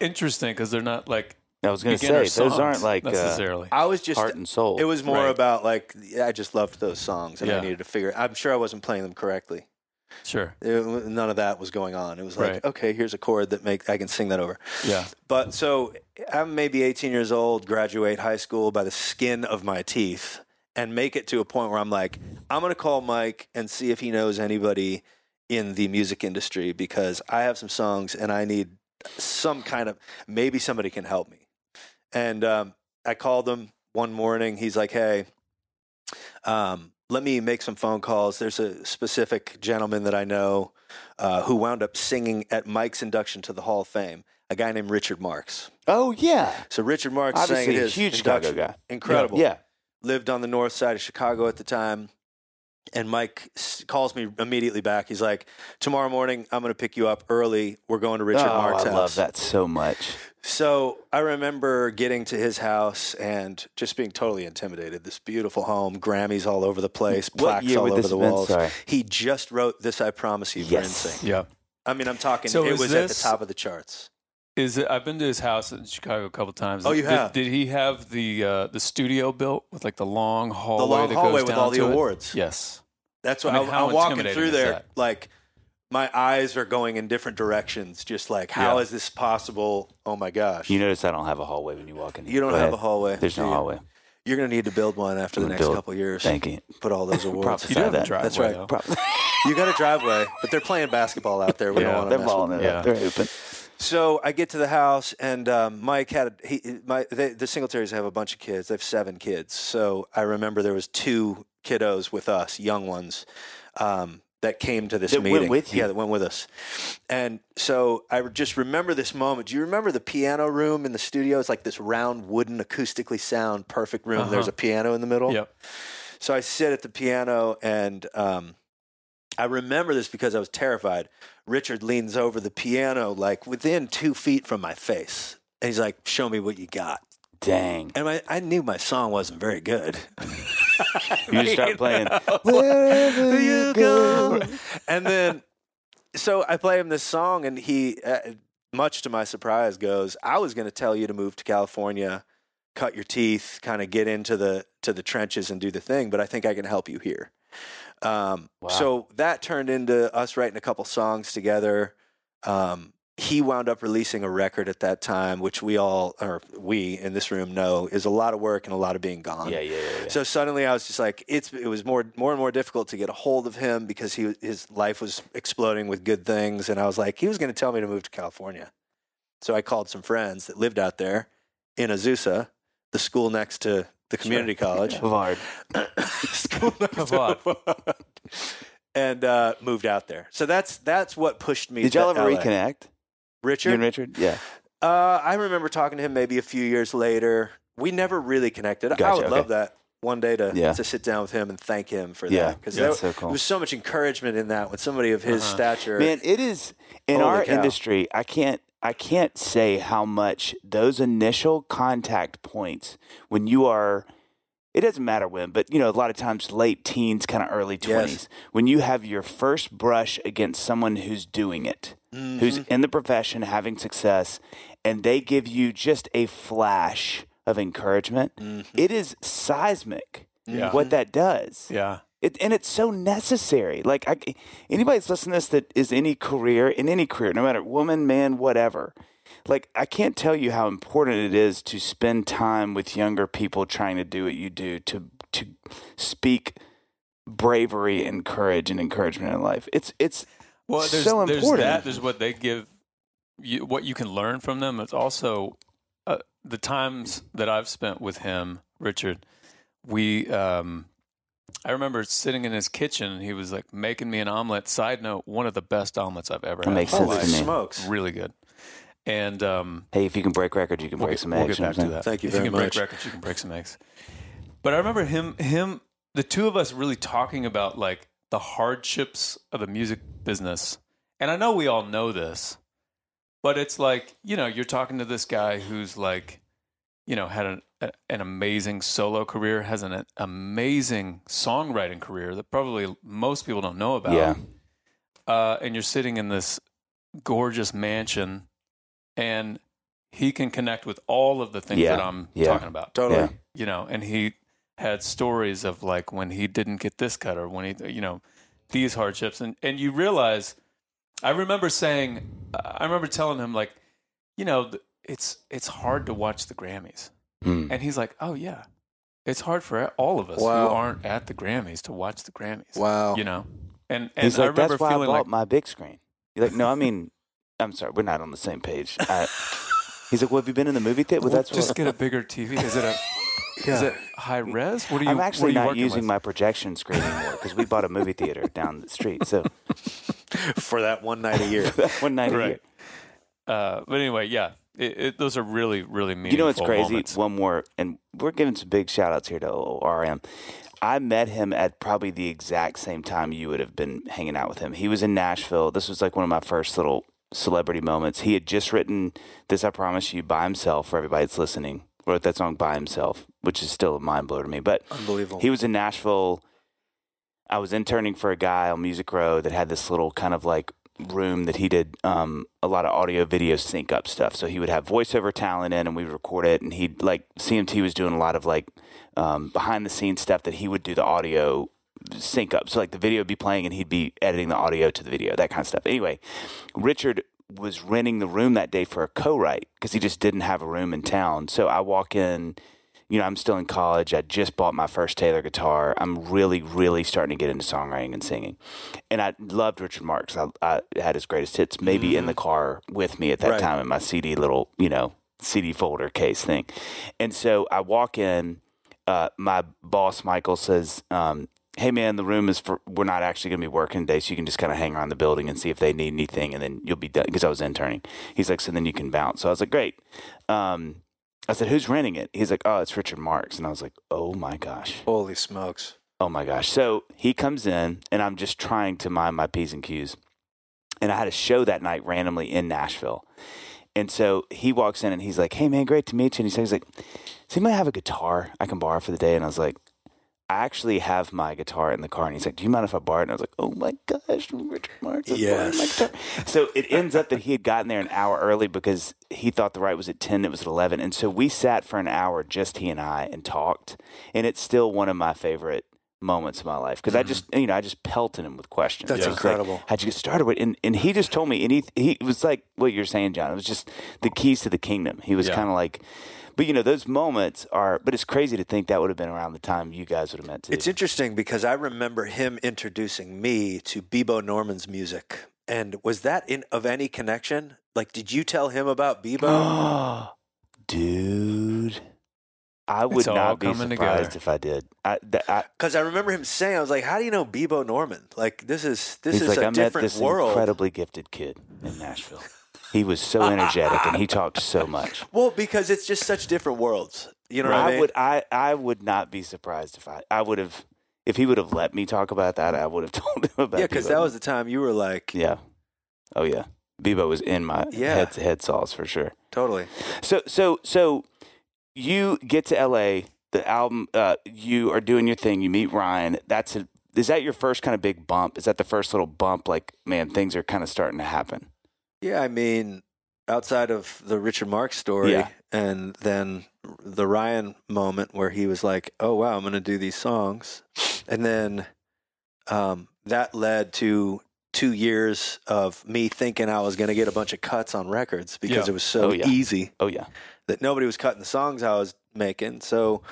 interesting because they're not like I was going to say those aren't like necessarily. I was just heart and soul. It was more about like I just loved those songs and I needed to figure. I'm sure I wasn't playing them correctly. Sure. None of that was going on. It was like, okay, here's a chord that I can sing that over. Yeah. But so I'm maybe 18 years old, graduate high school by the skin of my teeth, and make it to a point where I'm like, I'm going to call Mike and see if he knows anybody in the music industry because I have some songs and I need some kind of, maybe somebody can help me. And I called him one morning. He's like, hey, let me make some phone calls. There's a specific gentleman that I know who wound up singing at Mike's induction to the Hall of Fame, a guy named Richard Marx. Oh, yeah. So Richard Marx sang at his huge induction. Chicago guy. Incredible. Yeah. Lived on the north side of Chicago at the time. And Mike calls me immediately back. He's like, tomorrow morning, I'm going to pick you up early. We're going to Richard Marx's house. I love that so much. So I remember getting to his house and just being totally intimidated. This beautiful home, Grammys all over the place, plaques all over the walls. Sorry. He just wrote This I Promise You for NSYNC. Yeah. I mean, I'm talking, so it was at the top of the charts. I've been to his house in Chicago a couple times. Oh, you have? Did he have the studio built with like the long hallway? The long hallway with all the awards. Yes. That's what I'm walking through there. Like my eyes are going in different directions. Just like, how is this possible? Oh my gosh! You notice I don't have a hallway when you walk in. You don't have a hallway. There's no hallway. You're going to need to build one after the next couple years. Thank you. Put all those awards. You do have a driveway. That's right. You got a driveway, but they're playing basketball out there. We don't want to mess with them. Yeah, they're hooping. So I get to the house, and Mike had the Singletaries have a bunch of kids. They have 7 kids. So I remember there was 2 kiddos with us, young ones, that came to this meeting. Went with you. Yeah, that went with us. And so I just remember this moment. Do you remember the piano room in the studio? It's like this round, wooden, acoustically sound, perfect room. There's a piano in the middle. Yep. So I sit at the piano, and I remember this because I was terrified. Richard leans over the piano, like within 2 feet from my face. And he's like, show me what you got. Dang. And I knew my song wasn't very good. You just start playing. Wherever you go. And then, so I play him this song, and he, much to my surprise, goes, I was going to tell you to move to California, cut your teeth, kind of get into the trenches and do the thing, but I think I can help you here. So that turned into us writing a couple songs together. He wound up releasing a record at that time, which we in this room know is a lot of work and a lot of being gone. Yeah. So suddenly I was just like, it was more and more difficult to get a hold of him because his life was exploding with good things. And I was like, he was going to tell me to move to California. So I called some friends that lived out there in Azusa, the school next to the community college. Havard. School Havard. And moved out there. So that's what pushed me to LA. Did y'all ever reconnect? Richard? You and Richard? Yeah. I remember talking to him maybe a few years later. We never really connected. Gotcha, I would love that one day to sit down with him and thank him for that. Because so cool. There was so much encouragement in that with somebody of his stature. Man, it is, in our industry, I can't say how much those initial contact points when you are, it doesn't matter when, but, you know, a lot of times late teens, kind of early 20s, when you have your first brush against someone who's doing it, who's in the profession, having success, and they give you just a flash of encouragement, it is seismic what that does. Yeah. And it's so necessary. Like, anybody that's listening to this that is in any career, no matter woman, man, whatever. Like, I can't tell you how important it is to spend time with younger people trying to do what you do, to speak bravery and courage and encouragement in life. It's so important. There's that. There's what they give you, what you can learn from them. It's also the times that I've spent with him, Richard, I remember sitting in his kitchen, and he was like making me an omelet. Side note, one of the best omelets I've ever had. That makes sense to me. Smokes. Really good. And hey, if you can break records, you can break some eggs. We'll get back to that. Thank you very much. If you can break records, you can break some eggs. But I remember him, the two of us really talking about like the hardships of the music business. And I know we all know this, but it's like, you know, you're talking to this guy who's like, you know, had an amazing solo career, has an amazing songwriting career that probably most people don't know about. Yeah. And you're sitting in this gorgeous mansion, and he can connect with all of the things that I'm talking about. Totally. Yeah. You know, and he had stories of like when he didn't get this cut or when he, you know, these hardships. And you realize, I remember telling him like, you know, it's hard to watch the Grammys. Mm. And he's like, oh yeah, it's hard for all of us who aren't at the Grammys to watch the Grammys. Wow. You know? And he's like, I remember that's why feeling I bought my big screen. You're like, no, I mean, I'm sorry, we're not on the same page. He's like, well, have you been in the movie theater? Well, that's just get a bigger TV. Is it high res? What are you? I'm actually not using my projection screen anymore because we bought a movie theater down the street. So for that one night a year, right. But anyway, yeah, those are really, really meaningful. You know what's crazy? Moments. One more, and we're giving some big shout outs here to ORM. I met him at probably the exact same time you would have been hanging out with him. He was in Nashville. This was like one of my first little celebrity moments. He had just written This I Promise You by himself for everybody that's listening. Wrote that song by himself, which is still a mind blow to me. But unbelievable. He was in Nashville. I was interning for a guy on Music Row that had this little kind of like room that he did a lot of audio video sync up stuff. So he would have voiceover talent in and we would record it. And he'd like CMT was doing a lot of like behind the scenes stuff that he would do the audio sync up. So like the video would be playing and he'd be editing the audio to the video, that kind of stuff. Anyway, Richard was renting the room that day for a co-write because he just didn't have a room in town. So I walk in, you know, I'm still in college. I just bought my first Taylor guitar. I'm really, really starting to get into songwriting and singing. And I loved Richard Marx. I had his greatest hits maybe in the car with me at that time in my CD little, you know, CD folder case thing. And so I walk in, my boss, Michael, says, hey man, the room is for, we're not actually going to be working today, so you can just kind of hang around the building and see if they need anything, and then you'll be done, because I was interning. He's like, so then you can bounce. So I was like, great. I said, who's renting it? He's like, oh, it's Richard Marx. And I was like, oh my gosh. Holy smokes. Oh my gosh. So he comes in, and I'm just trying to mind my P's and Q's. And I had a show that night randomly in Nashville. And so he walks in, and he's like, hey man, great to meet you. And he's like, does anybody have a guitar I can borrow for the day? And I was like, I actually have my guitar in the car. And he's like, do you mind if I borrow it? And I was like, oh my gosh, Richard Marx is borrowing my guitar. So it ends up that he had gotten there an hour early because he thought the write was at 10, it was at 11. And so we sat for an hour, just he and I, and talked. And it's still one of my favorite moments of my life because I just pelted him with questions. That's incredible. Like, how'd you get started with? And he just told me, and he was like what you're saying, John. It was just the keys to the kingdom. He was kind of like, but, you know, those moments are – but it's crazy to think that would have been around the time you guys would have met, too. It's interesting because I remember him introducing me to Bebo Norman's music. And was that of any connection? Like, did you tell him about Bebo? Dude. I would not be surprised if I did. Because I remember him saying, I was like, how do you know Bebo Norman? Like, this is a different world. He's incredibly gifted kid in Nashville. He was so energetic and he talked so much. Well, because it's just such different worlds. You know what I mean? I would not be surprised if I would have, if he would have let me talk about that, I would have told him about it. Yeah, because that was the time you were like. Yeah. Oh, yeah. Bebo was in my head-to-head sauce for sure. Totally. So you get to L.A., the album, you are doing your thing, you meet Ryan. Is that your first kind of big bump? Is that the first little bump? Like, man, things are kind of starting to happen. Yeah, I mean, outside of the Richard Marx story and then the Ryan moment where he was like, oh, wow, I'm going to do these songs. And then that led to 2 years of me thinking I was going to get a bunch of cuts on records because it was so easy that nobody was cutting the songs I was making. So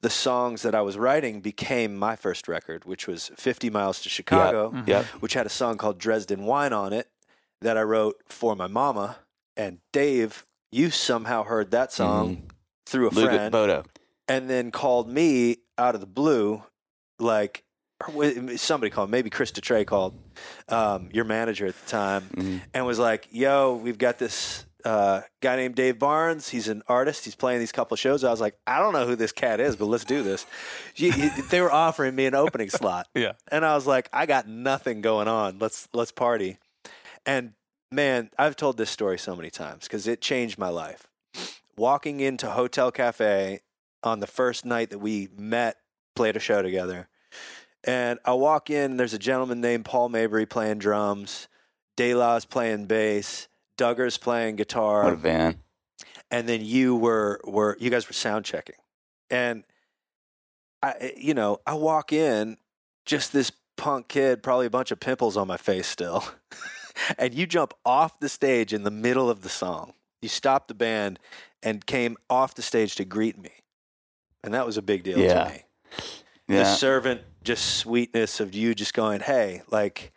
the songs that I was writing became my first record, which was 50 Miles to Chicago, which had a song called Dresden Wine on it that I wrote for my mama. And Dave, you somehow heard that song through a friend. Bodo. And then called me out of the blue, like somebody called, maybe Chris DeTrey called, your manager at the time, and was like, yo, we've got this guy named Dave Barnes. He's an artist. He's playing these couple of shows. I was like, I don't know who this cat is, but let's do this. They were offering me an opening slot. Yeah. And I was like, I got nothing going on. Let's party. And, man, I've told this story so many times because it changed my life. walking into Hotel Cafe on the first night that we met, played a show together. And I walk in, there's a gentleman named Paul Mabry playing drums, De La's playing bass, Duggar's playing guitar. What a band. And then you were you guys were sound checking. And I walk in, just this punk kid, probably a bunch of pimples on my face still. And you jump off the stage in the middle of the song. You stopped the band and came off the stage to greet me. And that was a big deal to me. Yeah. The servant, just sweetness of you just going, hey, like,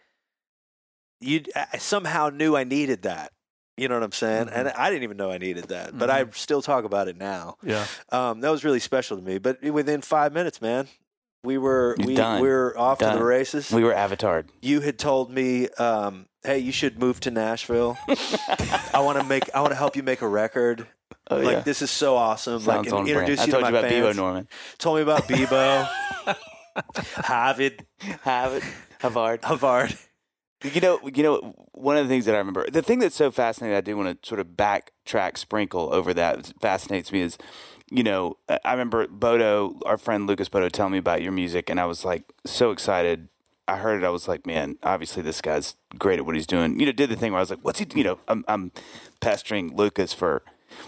I somehow knew I needed that. You know what I'm saying? Mm-hmm. And I didn't even know I needed that, but I still talk about it now. Yeah. That was really special to me. But within 5 minutes, man, we were off to the races. We were avatared. You had told me, hey, you should move to Nashville. I want to help you make a record. Oh, like, this is so awesome. Sounds like, introduce you to my fans. I told you about Bebo Norman. Told me about Bebo. Havard. You know, one of the things that I remember, the thing that's so fascinating, I do want to sort of backtrack, sprinkle over that fascinates me is, you know, I remember Bodo, our friend Lucas Bodo, telling me about your music, and I was like so excited. I heard it. I was like, man, obviously this guy's great at what he's doing. You know, did the thing where I was like, what's he? You know, I'm pestering Lucas for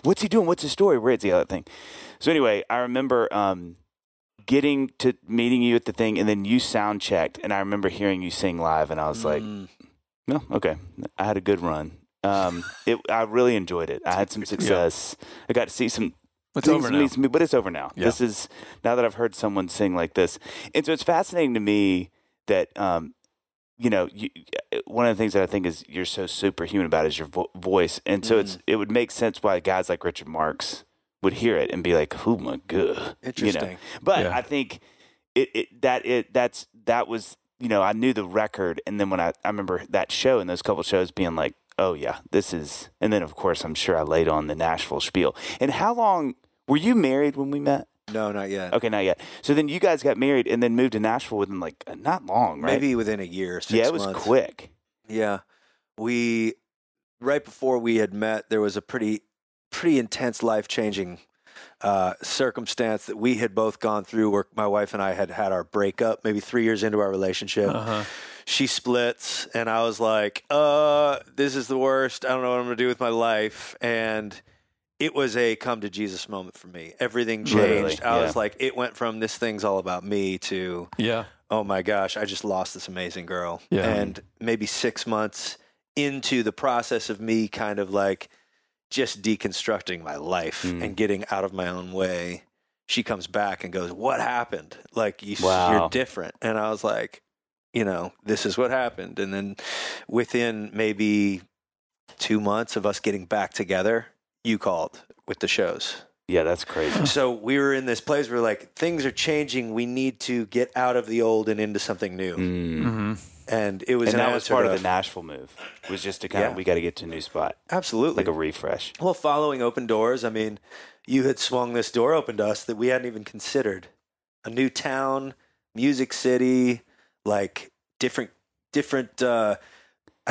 what's he doing? What's his story? Where is he? All that thing. So anyway, I remember getting to meeting you at the thing, and then you sound checked, and I remember hearing you sing live, and I was like, no, okay, I had a good run. I really enjoyed it. I had some success. Yeah. I got to see some. It's over now, but it's over now. Yeah. This is now that I've heard someone sing like this, and so it's fascinating to me that one of the things that I think is you're so superhuman about is your voice, and so it would make sense why guys like Richard Marx would hear it and be like, "Oh my god!" Interesting. You know? But I think that was I knew the record, and then when I remember that show and those couple shows being like, "Oh yeah, this is," and then of course I'm sure I laid on the Nashville spiel. And how long were you married when we met? No, not yet. Okay, not yet. So then you guys got married and then moved to Nashville within like not long, right? Maybe within a year, 6 months. Yeah, it was quick. Yeah. Right before we had met, there was a pretty intense life-changing circumstance that we had both gone through where my wife and I had had our breakup maybe 3 years into our relationship. Uh-huh. She splits and I was like, this is the worst. I don't know what I'm going to do with my life. And it was a come to Jesus moment for me. Everything changed. I was like, it went from this thing's all about me to, oh my gosh, I just lost this amazing girl. Yeah. And maybe 6 months into the process of me kind of like just deconstructing my life and getting out of my own way, she comes back and goes, what happened? Like, you're different. And I was like, this is what happened. And then within maybe 2 months of us getting back together, you called with the shows. Yeah, that's crazy. So we were in this place where like things are changing. We need to get out of the old and into something new. Mm-hmm. And it was that was part of the Nashville move. It was just to kind of we got to get to a new spot. Absolutely, like a refresh. Well, following open doors. I mean, you had swung this door open to us that we hadn't even considered. A new town, music city, like different. I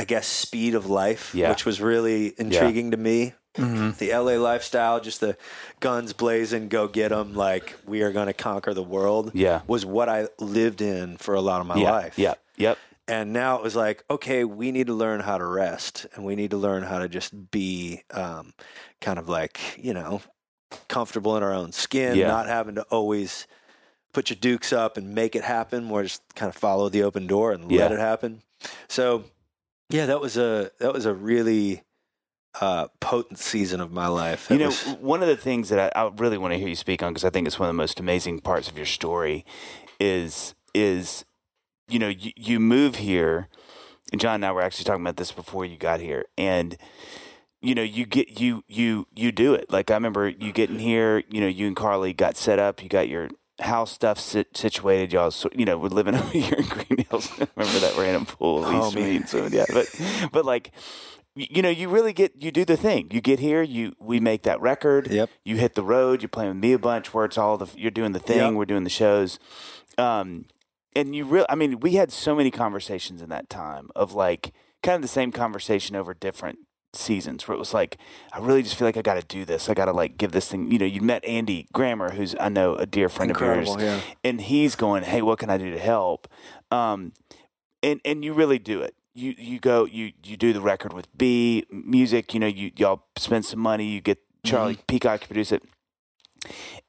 guess speed of life, which was really intriguing to me. Mm-hmm. The LA lifestyle, just the guns blazing, go get them, like we are going to conquer the world, was what I lived in for a lot of my life. Yeah, yep. And now it was like, okay, we need to learn how to rest, and we need to learn how to just be kind of like, comfortable in our own skin, not having to always put your dukes up and make it happen. We're just kind of follow the open door and let it happen. So, yeah, that was a really potent season of my life. One of the things that I really want to hear you speak on, because I think it's one of the most amazing parts of your story is, you move here, and John and I were actually talking about this before you got here, and you do it. Like I remember you getting here, you and Carly got set up, you got your house stuff situated, y'all. We're living over here in Green Hills. Remember that random pool? But like. You really do the thing. You get here, we make that record. Yep. You hit the road. You're playing with me a bunch. Where it's you're doing the thing. Yep. We're doing the shows, and we had so many conversations in that time of like kind of the same conversation over different seasons where it was like, I really just feel like I got to do this. I got to like give this thing, you know, you met Andy Grammer, who's, I know, a dear friend of yours, yeah. And he's going, hey, what can I do to help? And you really do it. You go, you do the record with B Music, you know, y'all spend some money, you get Charlie Peacock to produce it.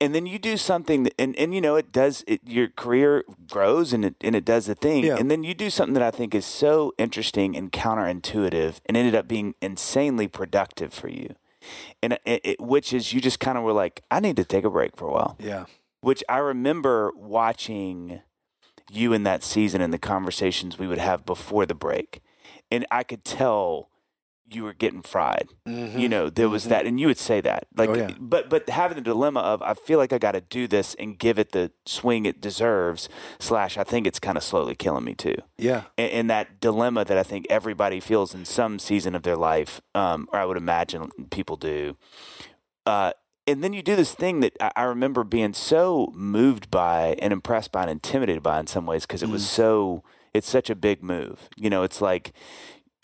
And then you do something that, and you know, it does, your career grows and it does the thing. Yeah. And then you do something that I think is so interesting and counterintuitive and ended up being insanely productive for you. And which is, you just kind of were like, I need to take a break for a while. Yeah. Which I remember watching you in that season and the conversations we would have before the break. And I could tell you were getting fried, you know, there was that. And you would say that, like, but having the dilemma of, I feel like I got to do this and give it the swing it deserves / I think it's kind of slowly killing me too. Yeah. And that dilemma that I think everybody feels in some season of their life, or I would imagine people do. And then you do this thing that I remember being so moved by and impressed by and intimidated by in some ways, because it was it's such a big move. You know, it's like,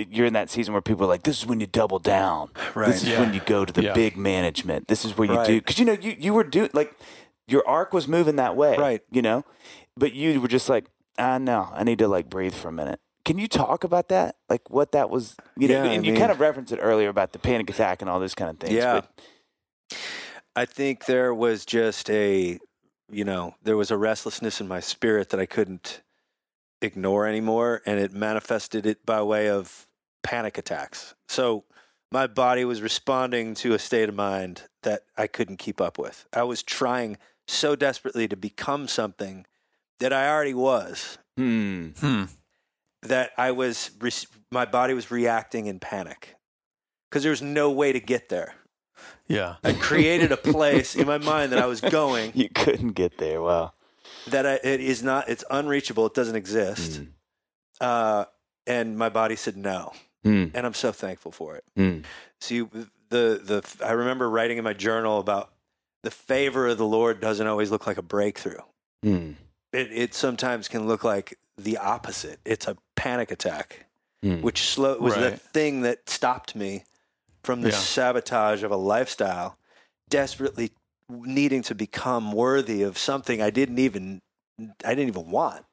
you're in that season where people are like, this is when you double down. Right. This is when you go to the big management. This is where you do. Because, you know, you were doing, like, your arc was moving that way. Right. You know? But you were just like, no, I need to, like, breathe for a minute. Can you talk about that? Like, what that was, you know? And you kind of referenced it earlier about the panic attack and all those kind of things. Yeah. But I think there was just a restlessness in my spirit that I couldn't ignore anymore, and it manifested it by way of panic attacks. So my body was responding to a state of mind that I couldn't keep up with. I was trying so desperately to become something that I already was, that I was, my body was reacting in panic because there was no way to get there. Yeah. I created a place in my mind that I was going. You couldn't get there. Wow. That it is not, it's unreachable. It doesn't exist. And my body said no. And I'm so thankful for it. So I remember writing in my journal about the favor of the Lord doesn't always look like a breakthrough. It sometimes can look like the opposite. It's a panic attack, which was the thing that stopped me from the sabotage of a lifestyle, desperately needing to become worthy of something I didn't even want.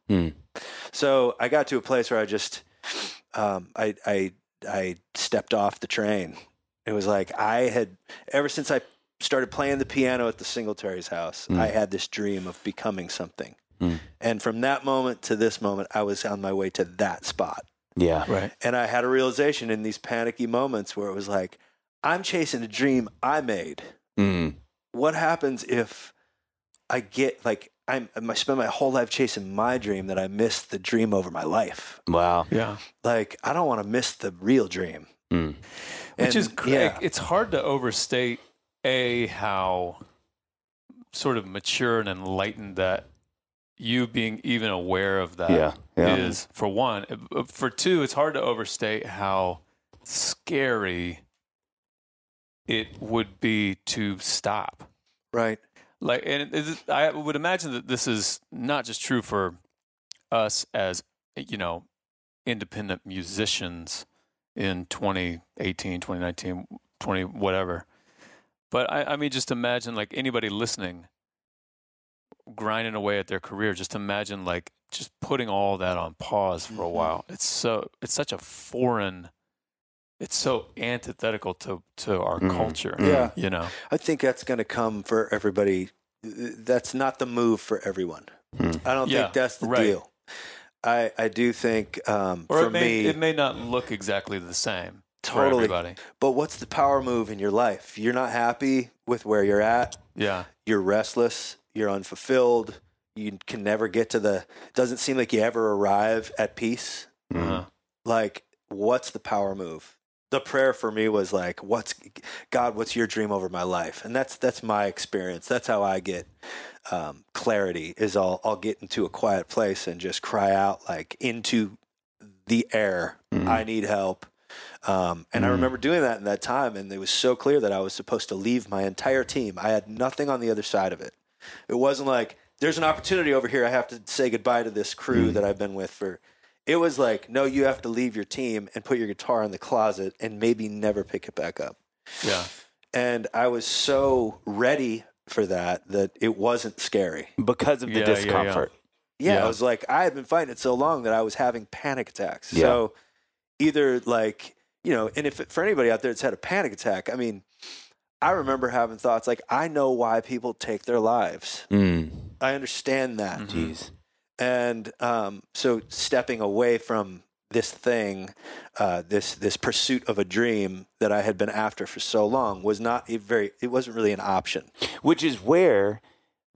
So I got to a place where I just, I stepped off the train. It was like, I had, ever since I started playing the piano at the Singletary's house, I had this dream of becoming something. And from that moment to this moment, I was on my way to that spot. Yeah. Right. And I had a realization in these panicky moments where it was like, I'm chasing a dream I made. What happens if I get like I spend my whole life chasing my dream that I missed the dream over my life? Wow. Yeah. Like, I don't want to miss the real dream. Which is great. Yeah. It's hard to overstate how sort of mature and enlightened that you being even aware of that is, for one. For two, it's hard to overstate how scary it would be to stop. Right. Like, and I would imagine that this is not just true for us as, you know, independent musicians in 2018, 2019, 20, whatever. But I mean, just imagine like anybody listening, grinding away at their career. Just imagine like just putting all that on pause for a while. It's such a foreign, it's so antithetical to our culture. Yeah. You know, I think that's going to come for everybody. That's not the move for everyone. I don't think that's the deal. I do think, it may not look exactly the same for everybody. But what's the power move in your life? You're not happy with where you're at. Yeah. You're restless. You're unfulfilled. You can never get to doesn't seem like you ever arrive at peace. Like, what's the power move? The prayer for me was like, what's your dream over my life? And that's my experience. That's how I get clarity is I'll get into a quiet place and just cry out like into the air. I need help. I remember doing that in that time. And it was so clear that I was supposed to leave my entire team. I had nothing on the other side of it. It wasn't like there's an opportunity over here. I have to say goodbye to this crew that I've been with for It was like, no, you have to leave your team and put your guitar in the closet and maybe never pick it back up. Yeah. And I was so ready for that it wasn't scary. Because of the discomfort. Yeah, I was like, I had been fighting it so long that I was having panic attacks. Yeah. So either like, you know, and if for anybody out there that's had a panic attack, I mean, I remember having thoughts like, I know why people take their lives. Mm. I understand that. Mm-hmm. Jeez. And so stepping away from this thing, this pursuit of a dream that I had been after for so long was not it wasn't really an option. Which is where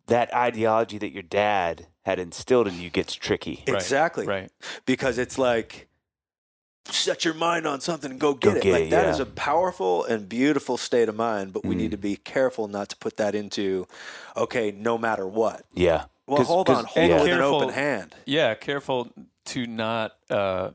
that ideology that your dad had instilled in you gets tricky. Right. Exactly. Right. Because it's like, set your mind on something and go get it. Like that is a powerful and beautiful state of mind, but we need to be careful not to put that into, okay, no matter what. Yeah. Well, hold on with an open hand. Yeah, careful to not, for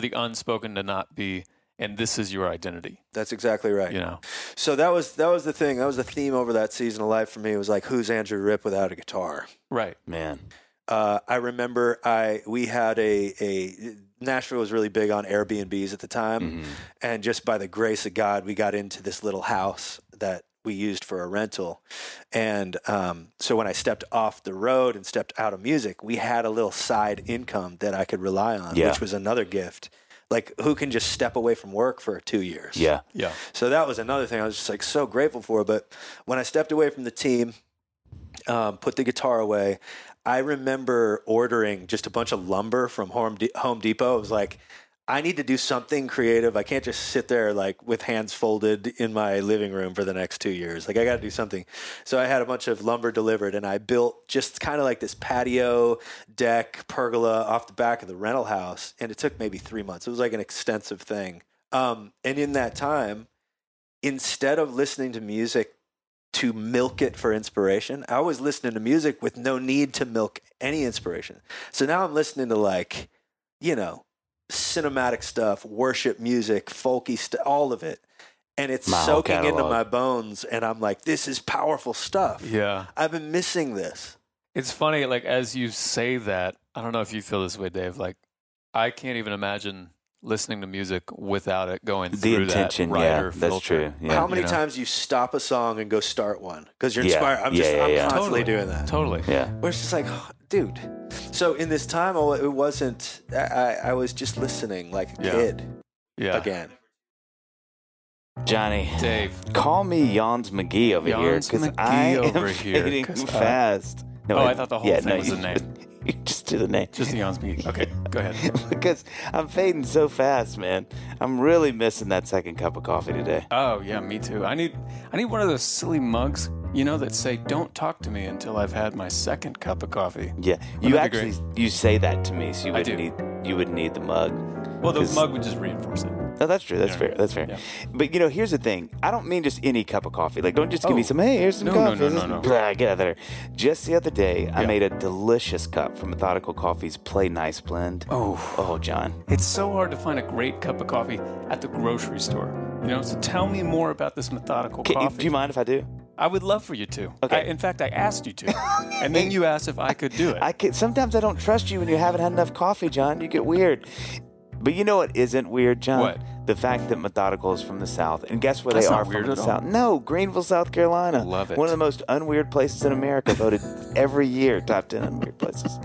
the unspoken to not be, and this is your identity. That's exactly right. You know? So that was the thing. That was the theme over that season of life for me. It was like, who's Andrew Ripp without a guitar? Right. Man. I remember we had Nashville was really big on Airbnbs at the time. Mm-hmm. And just by the grace of God, we got into this little house that we used for a rental. And so when I stepped off the road and stepped out of music, we had a little side income that I could rely on, which was another gift. Like, who can just step away from work for 2 years? Yeah. Yeah. So that was another thing I was just like so grateful for. But when I stepped away from the team, put the guitar away, I remember ordering just a bunch of lumber from Home Depot. It was like, I need to do something creative. I can't just sit there like with hands folded in my living room for the next 2 years. Like I got to do something. So I had a bunch of lumber delivered and I built just kind of like this patio deck pergola off the back of the rental house. And it took maybe 3 months. It was like an extensive thing. And in that time, instead of listening to music to milk it for inspiration, I was listening to music with no need to milk any inspiration. So now I'm listening to like, you know, cinematic stuff, worship music, folky stuff, all of it. And it's soaking into my bones. And I'm like, this is powerful stuff. Yeah. I've been missing this. It's funny. Like, as you say that, I don't know if you feel this way, Dave, like I can't even imagine listening to music without it going through that writer filter. That's true. Yeah. How many times you stop a song and go start one? Because you're inspired. I'm constantly doing that. Totally. Yeah. Where it's just like, oh, dude. So in this time, it wasn't, I was just listening like a kid again. Johnny. Dave. Call me Jans McGee over here because I am fading fast. I thought the whole thing was a name. You just do the name. Just the Jans McGee. Okay, go ahead. Because I'm fading so fast, man. I'm really missing that second cup of coffee today. Oh, yeah, me too. I need one of those silly mugs, you know, that say, don't talk to me until I've had my second cup of coffee. Yeah, you say that to me, so you would need the mug. Well, the mug would just reinforce it. No, that's true. That's fair. Yeah. But, you know, here's the thing. I don't mean just any cup of coffee. Like, don't just give me some, hey, here's some coffee. No. Blah, get out of there. Just the other day, I made a delicious cup from Methodical Coffee's Play Nice blend. Oh, John. It's so hard to find a great cup of coffee at the grocery store. You know, so tell me more about this Methodical coffee. Do you mind if I do? I would love for you to. Okay. In fact, I asked you to. And then you asked if I could do it. Sometimes I don't trust you when you haven't had enough coffee, John. You get weird. But you know what isn't weird, John? What? The fact that Methodical is from the South. And guess where they are from the South? No, Greenville, South Carolina. Love it. One of the most unweird places in America, voted every year top 10 unweird places.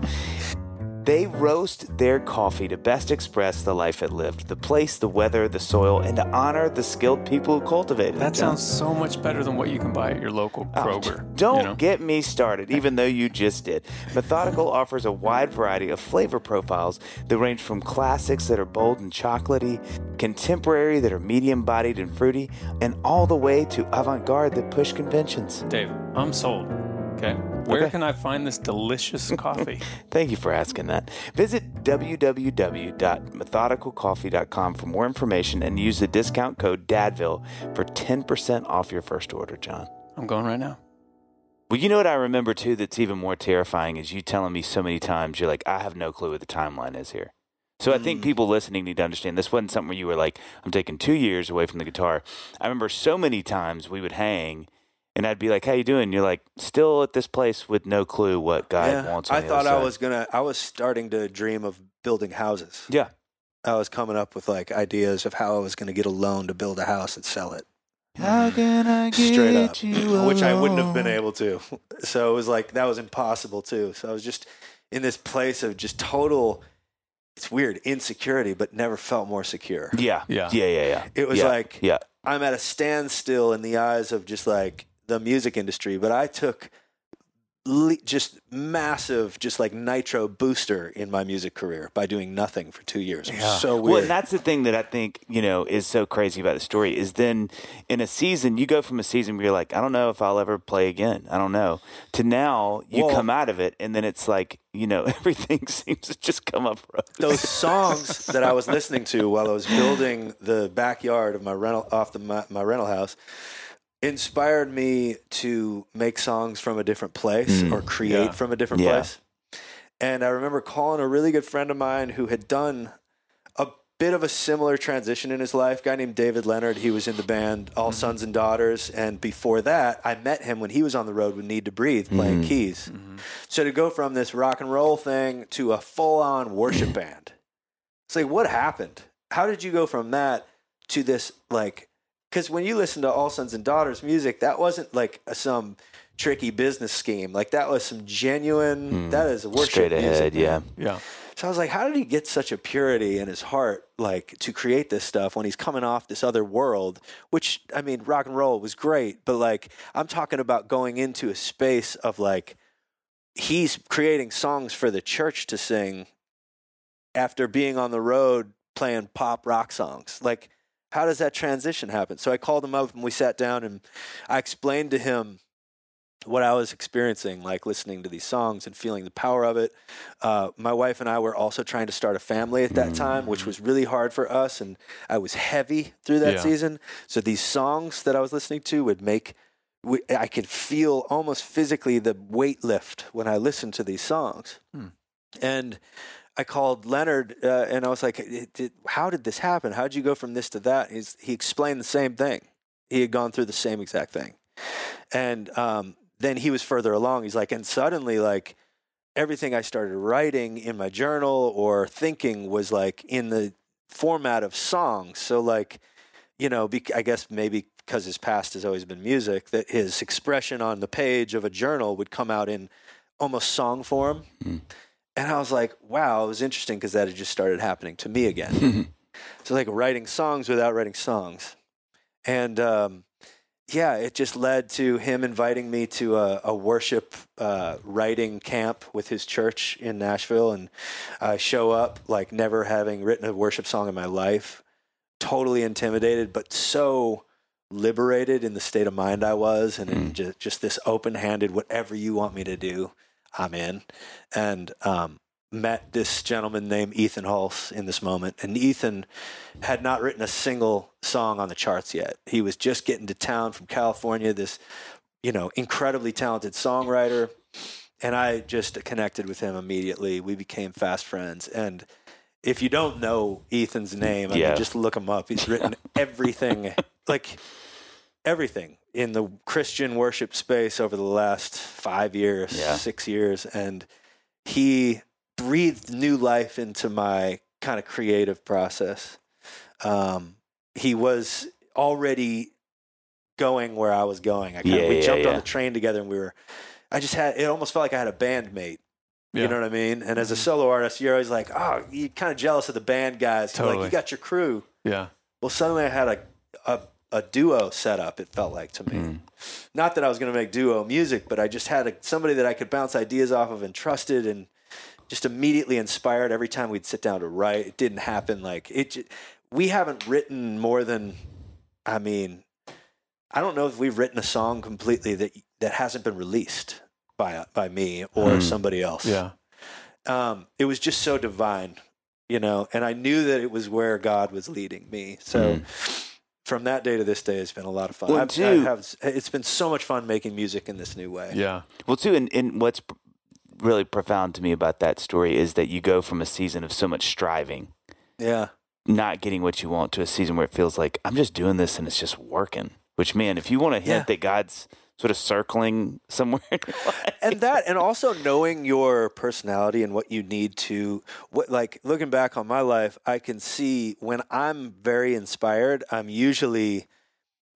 They roast their coffee to best express the life it lived, the place, the weather, the soil, and to honor the skilled people who cultivated it. That sounds so much better than what you can buy at your local Kroger. Don't get me started, even though you just did. Methodical offers a wide variety of flavor profiles that range from classics that are bold and chocolatey, contemporary that are medium-bodied and fruity, and all the way to avant-garde that push conventions. Dave, I'm sold. Okay. Where can I find this delicious coffee? Thank you for asking that. Visit www.methodicalcoffee.com for more information and use the discount code Dadville for 10% off your first order, John. I'm going right now. Well, you know what I remember, too, that's even more terrifying is you telling me so many times, you're like, I have no clue what the timeline is here. So I think people listening need to understand this wasn't something where you were like, I'm taking 2 years away from the guitar. I remember so many times we would hang And I'd be like, how you doing? And you're like, still at this place with no clue what God wants. I thought I was going to, I was starting to dream of building houses. Yeah. I was coming up with like ideas of how I was going to get a loan to build a house and sell it. How can I get straight up, you which I wouldn't have been able to. So it was like, that was impossible too. So I was just in this place of just total, it's weird, insecurity, but never felt more secure. Yeah. It was like, I'm at a standstill in the eyes of just like the music industry, but I took just massive, just like nitro booster in my music career by doing nothing for 2 years. It was so weird. Well, and that's the thing that I think, you know, is so crazy about the story is then in a season, you go from a season where you're like, I don't know if I'll ever play again. I don't know. To now you come out of it and then it's like, you know, everything seems to just come up. Those songs that I was listening to while I was building the backyard of my rental my rental house inspired me to make songs from a different place or create from a different place. And I remember calling a really good friend of mine who had done a bit of a similar transition in his life, a guy named David Leonard. He was in the band All Sons and Daughters. And before that, I met him when he was on the road with Need to Breathe playing keys. So to go from this rock and roll thing to a full-on worship band, it's like, what happened? How did you go from that to this, like... Because when you listen to All Sons and Daughters music, that wasn't like some tricky business scheme. Like that was some genuine, that is worship straight ahead, music. Yeah. So I was like, how did he get such a purity in his heart, like to create this stuff when he's coming off this other world, which, I mean, rock and roll was great. But like, I'm talking about going into a space of like, he's creating songs for the church to sing after being on the road playing pop rock songs. Like, how does that transition happen? So I called him up and we sat down and I explained to him what I was experiencing, like listening to these songs and feeling the power of it. My wife and I were also trying to start a family at that time, which was really hard for us. And I was heavy through that season. So these songs that I was listening to would make, I could feel almost physically the weight lift when I listened to these songs. And I called Leonard and I was like, how did this happen? How did you go from this to that? He explained the same thing. He had gone through the same exact thing. And then he was further along. He's like, and suddenly like everything I started writing in my journal or thinking was like in the format of songs. So like, you know, I guess maybe because his past has always been music, that his expression on the page of a journal would come out in almost song form. And I was like, wow, it was interesting because that had just started happening to me again. So like writing songs without writing songs. And it just led to him inviting me to a worship writing camp with his church in Nashville. And I show up like never having written a worship song in my life, totally intimidated, but so liberated in the state of mind I was and in just this open-handed, whatever you want me to do, I'm in. And met this gentleman named Ethan Hulse in this moment. And Ethan had not written a single song on the charts yet. He was just getting to town from California, this, you know, incredibly talented songwriter. And I just connected with him immediately. We became fast friends. And if you don't know Ethan's name, I mean, just look him up. He's written everything, like everything in the Christian worship space over the last 5 years, 6 years. And he breathed new life into my kind of creative process. He was already going where I was going. We jumped on the train together and it almost felt like I had a bandmate. You know what I mean? And as a solo artist, you're always like, oh, you're kind of jealous of the band guys. Totally. Like, you got your crew. Yeah. Well, suddenly I had a duo setup, it felt like to me. Not that I was going to make duo music, but I just had somebody that I could bounce ideas off of and trusted and just immediately inspired every time we'd sit down to write. It didn't happen like we haven't written more than, I mean, I don't know if we've written a song completely that hasn't been released by me or somebody else. Yeah. It was just so divine, you know, and I knew that it was where God was leading me. So from that day to this day, it's been a lot of fun. Well, it's been so much fun making music in this new way. Yeah. Well, too, and what's really profound to me about that story is that you go from a season of so much striving, not getting what you want, to a season where it feels like, I'm just doing this and it's just working. Which, man, if you want a hint that God's sort of circling somewhere in your life. And that, and also knowing your personality and what you need to, what, like, looking back on my life, I can see when I'm very inspired, I'm usually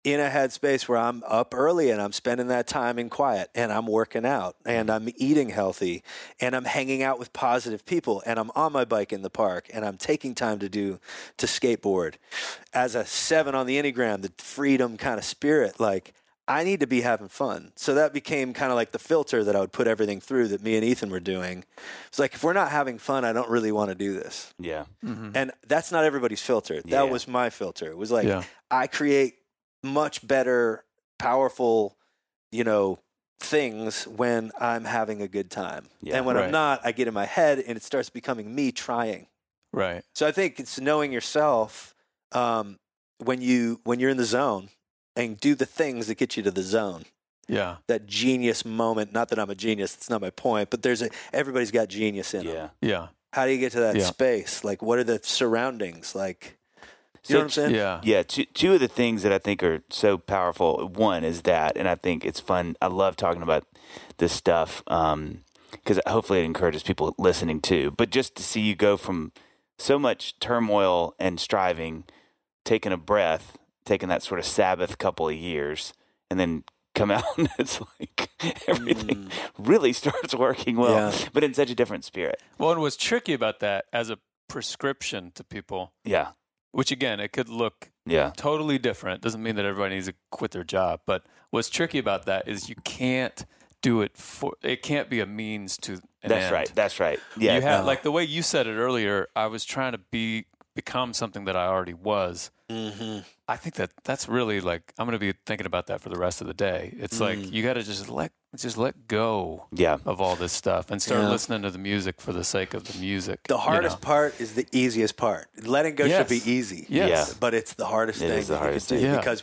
in a headspace where I'm up early and I'm spending that time in quiet and I'm working out and I'm eating healthy and I'm hanging out with positive people and I'm on my bike in the park and I'm taking time to skateboard. As a 7 on the Enneagram, the freedom kind of spirit, like I need to be having fun. So that became kind of like the filter that I would put everything through that me and Ethan were doing. It's like, if we're not having fun, I don't really want to do this. Yeah. Mm-hmm. And that's not everybody's filter. Yeah. That was my filter. It was like, yeah. I create much better, powerful, you know, things when I'm having a good time. Yeah, and when I'm not, I get in my head and it starts becoming me trying. Right. So I think it's knowing yourself when you're in the zone and do the things that get you to the zone. Yeah. That genius moment. Not that I'm a genius. That's not my point. But there's everybody's got genius in them. Yeah. How do you get to that space? Like, what are the surroundings? Like, you know what I'm saying? Yeah. Yeah. Two of the things that I think are so powerful. One is that, and I think it's fun. I love talking about this stuff because hopefully it encourages people listening too. But just to see you go from so much turmoil and striving, taking a breath, taking that sort of Sabbath couple of years, and then come out and it's like everything really starts working well, but in such a different spirit. Well, and what's tricky about that as a prescription to people. Yeah. Which, again, it could look totally different. Doesn't mean that everybody needs to quit their job. But what's tricky about that is you can't do it for – it can't be a means to an end. Right. That's right. Yeah. You have, like the way you said it earlier, I was trying to become something that I already was. Mm-hmm. I think that's really like – I'm going to be thinking about that for the rest of the day. It's like you got to just let go of all this stuff and start listening to the music for the sake of the music. The hardest part is the easiest part. Letting go should be easy. Yes. But it's the hardest thing. It is the hardest thing. Yeah. Because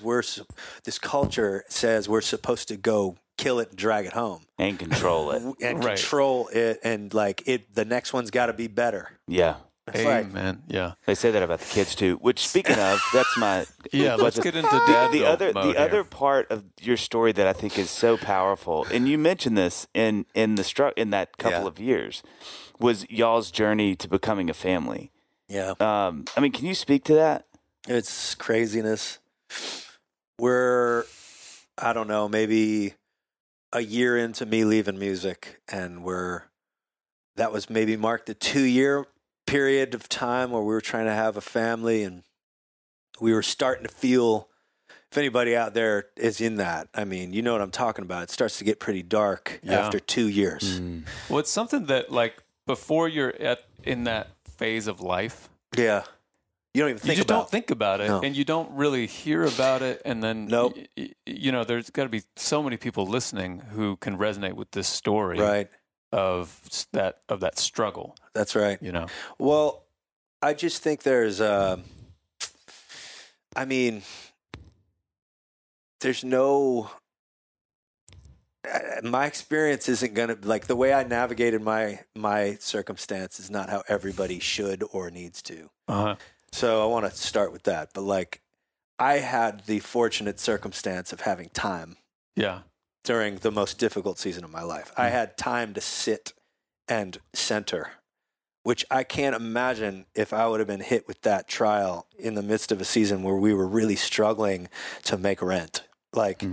this culture says we're supposed to go kill it and drag it home. And control it. And control it. And like the next one's got to be better. Yeah. It's Amen. Like, they say that about the kids too. Which, speaking of, that's my Let's get into the other part of your story that I think is so powerful, and you mentioned this in that couple of years, was y'all's journey to becoming a family. Yeah. I mean, can you speak to that? It's craziness. We're, I don't know, maybe a year into me leaving music, and that was maybe marked the 2-year period of time where we were trying to have a family, and we were starting to feel, if anybody out there is in that, I mean, you know what I'm talking about. It starts to get pretty dark after 2 years. Mm. Well, it's something that like before you're in that phase of life. Yeah. You don't even think about it. You just don't think about it, and you don't really hear about it. And then, you know, there's got to be so many people listening who can resonate with this story. Right. Of that struggle. That's right. You know. Well, I just think there's no. My experience isn't gonna, like, the way I navigated my circumstance is not how everybody should or needs to. Uh-huh. So I want to start with that. But like, I had the fortunate circumstance of having time. Yeah. During the most difficult season of my life. I had time to sit and center, which I can't imagine if I would have been hit with that trial in the midst of a season where we were really struggling to make rent. Like,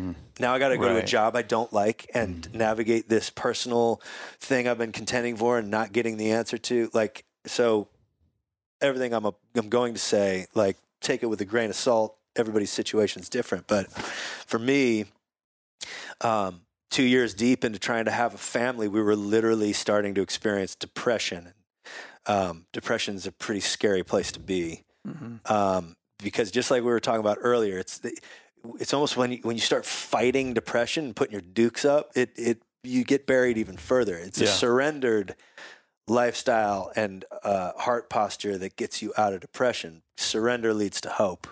now I got to go to a job I don't like and navigate this personal thing I've been contending for and not getting the answer to. Like, so everything I'm going to say, like, take it with a grain of salt. Everybody's situation's different. But for me... 2 years deep into trying to have a family, we were literally starting to experience depression. Depression's a pretty scary place to be, because just like we were talking about earlier, it's almost when you start fighting depression and putting your dukes up, you get buried even further. It's a surrendered lifestyle and heart posture that gets you out of depression. Surrender leads to hope,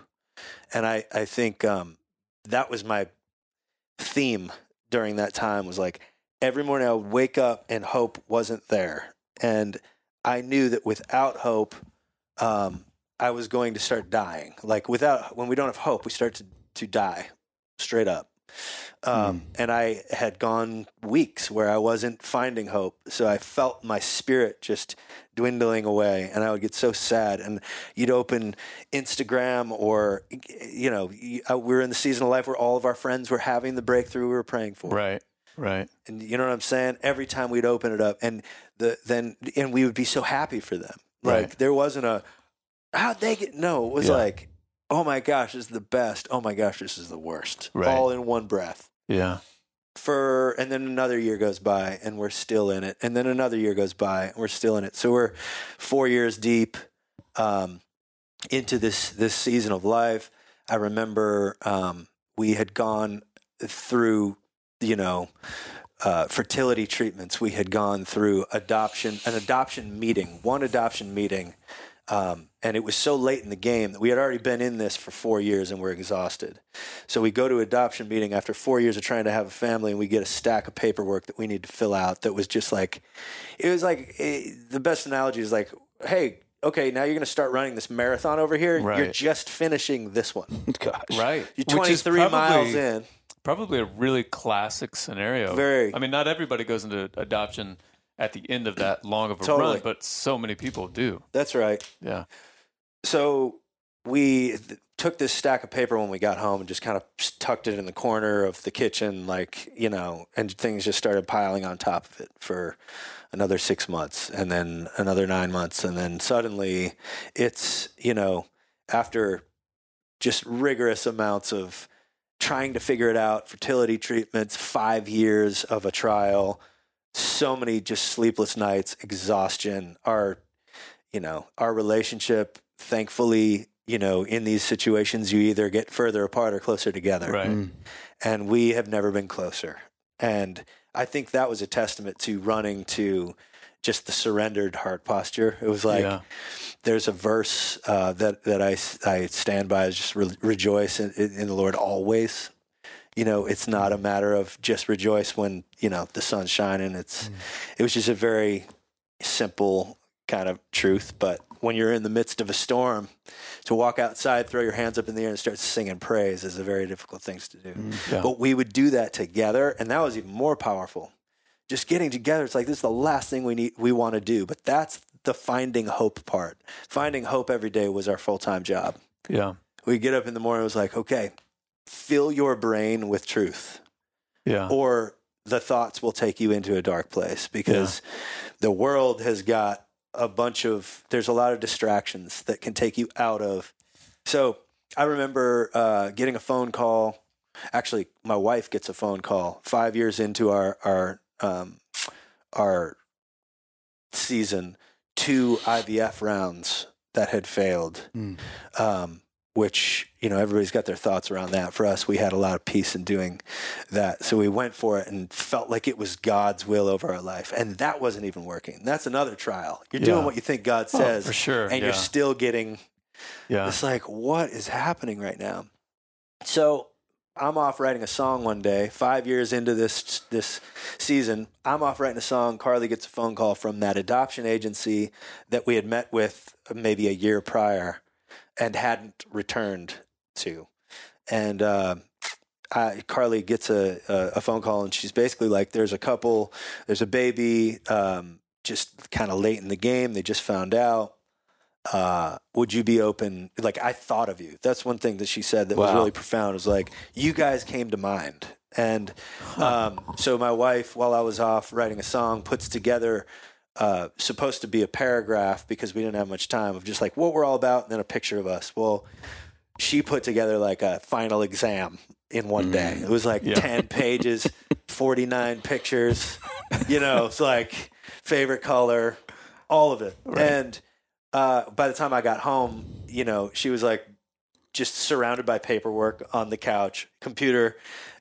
and I think that was my theme during that time. Was like every morning I would wake up and hope wasn't there, and I knew that without hope I was going to start dying. Like, when we don't have hope, we start to die straight up. And I had gone weeks where I wasn't finding hope. So I felt my spirit just dwindling away, and I would get so sad. And you'd open Instagram, or, you know, we were in the season of life where all of our friends were having the breakthrough we were praying for. Right. Right. And you know what I'm saying? Every time we'd open it up, and then we would be so happy for them. Like there wasn't a, how'd they get, no, it was like, oh my gosh, this is the best. Oh my gosh, this is the worst. Right. All in one breath. Yeah. And then another year goes by and we're still in it. And then another year goes by and we're still in it. So we're 4 years deep into this season of life. I remember we had gone through, you know, fertility treatments. We had gone through one adoption meeting. And it was so late in the game that we had already been in this for 4 years and we're exhausted. So we go to adoption meeting after 4 years of trying to have a family, and we get a stack of paperwork that we need to fill out. That was just like, it was like, the best analogy is like, hey, okay, now you're going to start running this marathon over here. Right. You're just finishing this one. Gosh. Right. You're 23 miles in. Probably a really classic scenario. Very. I mean, not everybody goes into adoption at the end of that long of a run, but so many people do. That's right. Yeah. So we took this stack of paper when we got home and just kind of tucked it in the corner of the kitchen, like, you know, and things just started piling on top of it for another 6 months, and then another 9 months. And then suddenly it's, you know, after just rigorous amounts of trying to figure it out, fertility treatments, 5 years of a trial, so many just sleepless nights, exhaustion, our relationship, thankfully, you know, in these situations, you either get further apart or closer together. Right. Mm. And we have never been closer. And I think that was a testament to running to just the surrendered heart posture. It was like, there's a verse that I stand by, is just rejoice in the Lord always. You know, it's not a matter of just rejoice when, you know, the sun's shining. It was just a very simple kind of truth. But when you're in the midst of a storm, to walk outside, throw your hands up in the air and start singing praise is a very difficult thing to do. Yeah. But we would do that together. And that was even more powerful. Just getting together, it's like, this is the last thing we want to do. But that's the finding hope part. Finding hope every day was our full-time job. Yeah. We get up in the morning, it was like, okay, fill your brain with truth. Yeah. Or the thoughts will take you into a dark place, because the world has got there's a lot of distractions that can take you out of. So I remember getting a phone call. Actually, my wife gets a phone call 5 years into our season, 2 IVF rounds that had failed, which, you know, everybody's got their thoughts around that. For us, we had a lot of peace in doing that. So we went for it and felt like it was God's will over our life. And that wasn't even working. That's another trial. You're doing what you think God says. For sure. And you're still getting, it's like, what is happening right now? So I'm off writing a song one day, 5 years into this season. I'm off writing a song. Carly gets a phone call from that adoption agency that we had met with maybe a year prior and hadn't returned to. And Carly gets a phone call, and she's basically like, there's a baby, just kind of late in the game. They just found out. Would you be open? Like, I thought of you. That's one thing that she said that was really profound. It was like, you guys came to mind. And so my wife, while I was off writing a song, puts together supposed to be a paragraph, because we didn't have much time, of just like what we're all about, and then a picture of us. Well, she put together like a final exam in one day. It was like 10 pages, 49 pictures, you know, it's like favorite color, all of it. Right. And by the time I got home, you know, she was like just surrounded by paperwork on the couch, computer.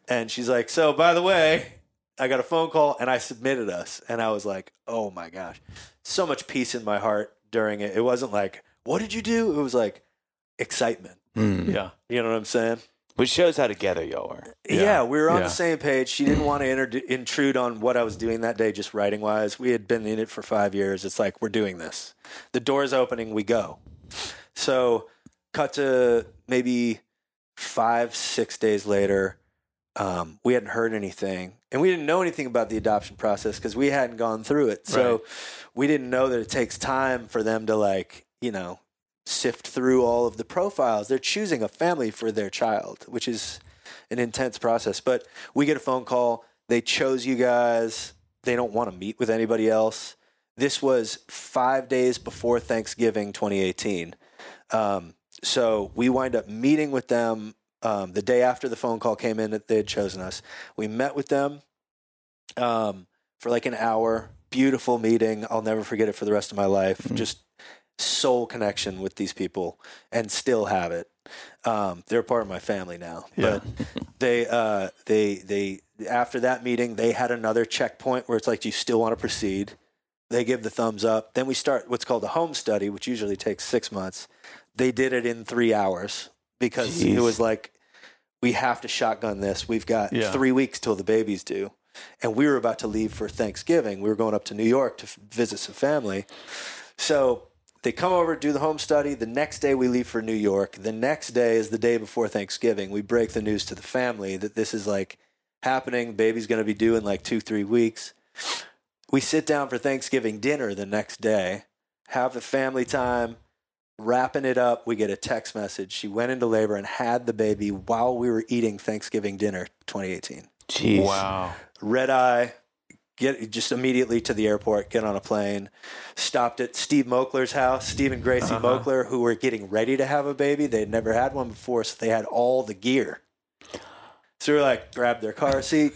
And she's like, so by the way, I got a phone call and I submitted us. And I was like, oh my gosh, so much peace in my heart during it. It wasn't like, what did you do? It was like excitement. Mm. Yeah. You know what I'm saying? Which shows how together y'all are. Yeah, we were on the same page. She didn't want to intrude on what I was doing that day, just writing-wise. We had been in it for 5 years. It's like, we're doing this. The door's opening, we go. So cut to maybe 5-6 days later, We hadn't heard anything, and we didn't know anything about the adoption process because we hadn't gone through it. So we didn't know that it takes time for them to, like, you know, sift through all of the profiles. They're choosing a family for their child, which is an intense process. But we get a phone call. They chose you guys. They don't want to meet with anybody else. This was 5 days before Thanksgiving 2018. So we wind up meeting with them. The day after the phone call came in that they had chosen us, we met with them for like an hour. Beautiful meeting. I'll never forget it for the rest of my life. Mm-hmm. Just soul connection with these people, and still have it. They're part of my family now. Yeah. But they after that meeting, they had another checkpoint where it's like, do you still want to proceed? They give the thumbs up. Then we start what's called a home study, which usually takes 6 months. They did it in 3 hours. Because it was like, we have to shotgun this. We've got 3 weeks till the baby's due. And we were about to leave for Thanksgiving. We were going up to New York to visit some family. So they come over, do the home study. The next day we leave for New York. The next day is the day before Thanksgiving. We break the news to the family that this is like happening. Baby's going to be due in like 2-3 weeks. We sit down for Thanksgiving dinner the next day, have the family time. Wrapping it up, we get a text message. She went into labor and had the baby while we were eating Thanksgiving dinner 2018. Jeez. Wow. Red eye, get just immediately to the airport, get on a plane. Stopped at Steve Moakler's house, Steve and Gracie Moakler, who were getting ready to have a baby. They'd never had one before, so they had all the gear. So we were like, grabbed their car seat.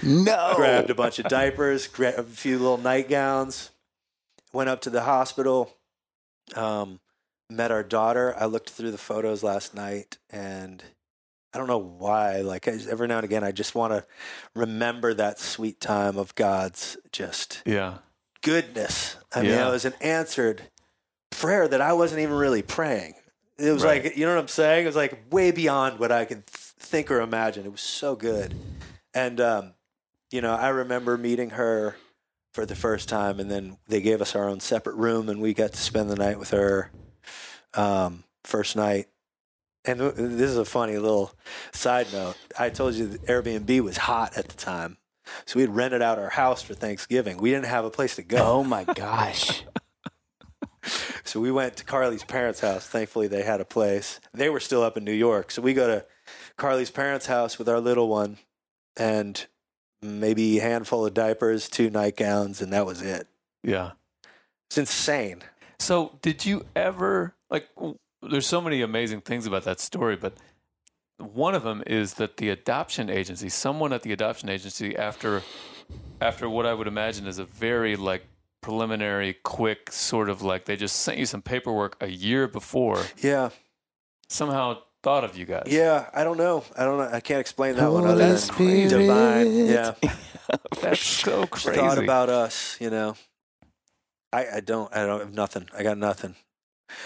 Grabbed a bunch of diapers, grabbed a few little nightgowns. Went up to the hospital. Met our daughter. I looked through the photos last night, and I don't know why. Like, every now and again, I just want to remember that sweet time of God's just goodness. I mean, it was an answered prayer that I wasn't even really praying. It was like, you know what I'm saying? It was like way beyond what I could think or imagine. It was so good. And, you know, I remember meeting her for the first time, and then they gave us our own separate room, and we got to spend the night with her. First night. And this is a funny little side note. I told you that Airbnb was hot at the time. So we had rented out our house for Thanksgiving. We didn't have a place to go. Oh my gosh. So we went to Carly's parents' house. Thankfully they had a place. They were still up in New York. So we go to Carly's parents' house with our little one and maybe a handful of diapers, 2 nightgowns, and that was it. Yeah. It's insane. So did you ever... Like, there's so many amazing things about that story, but one of them is that the adoption agency, someone at the adoption agency, after what I would imagine is a very, like, preliminary, quick sort of, like, they just sent you some paperwork a year before. Yeah. Somehow thought of you guys. Yeah, I don't know. I can't explain that one other than Spirit. Divine. Yeah. That's so crazy. Thought about us, you know. I don't have nothing. I got nothing.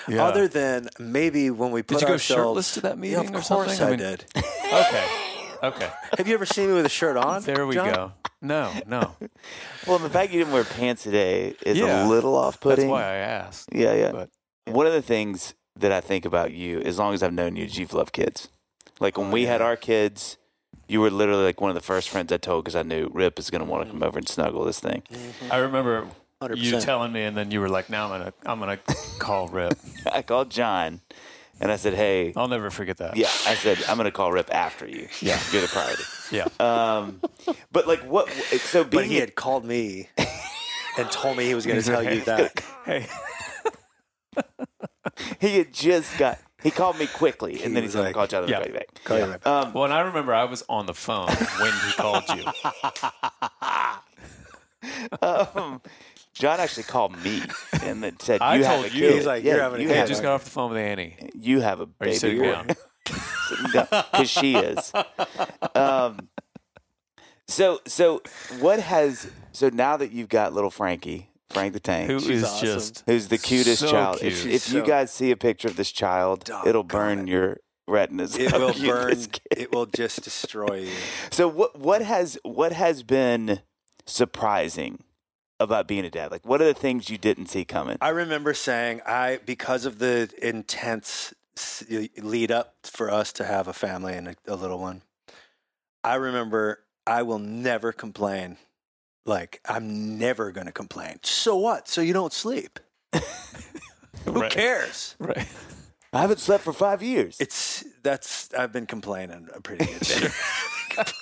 Yeah. Other than maybe when we put ourselves... Did you go shirtless to that meeting or something? Of course I did. Okay. Have you ever seen me with a shirt on? There we go. No. Well, the fact you didn't wear pants today is a little off-putting. That's why I asked. Yeah. But, yeah. One of the things that I think about you, as long as I've known you, is you've loved kids. Like, when we had our kids, you were literally like one of the first friends I told because I knew Rip is going to want to come over and snuggle this thing. Mm-hmm. I remember... 100%. You telling me, and then you were like, "Now I'm gonna call Rip." I called John, and I said, "Hey, I'll never forget that." Yeah, I said, "I'm gonna call Rip after you. Yeah, you're the priority." Yeah. But like, what? So, but he had called me and told me he was gonna tell you that. Hey, he had just got. He called me quickly, and then he's like, "Call John right back." Call you right back. Well, and I remember I was on the phone when he called you. John actually called me and then said, "I told you." He's like, "You're having a kid." Just got off the phone with Annie. You have a baby. Are you sitting down? Because she is. So what has? So now that you've got little Frank the Tank, who's the cutest child. Cute. If you guys see a picture of this child, it'll burn your retinas. It will burn. It will just destroy you. So what has been surprising about being a dad? Like, what are the things you didn't see coming? I remember saying, because of the intense lead up for us to have a family and a little one, I remember I will never complain. Like, I'm never going to complain. So what? So you don't sleep. Who cares? Right. I haven't slept for 5 years. I've been complaining a pretty good bit.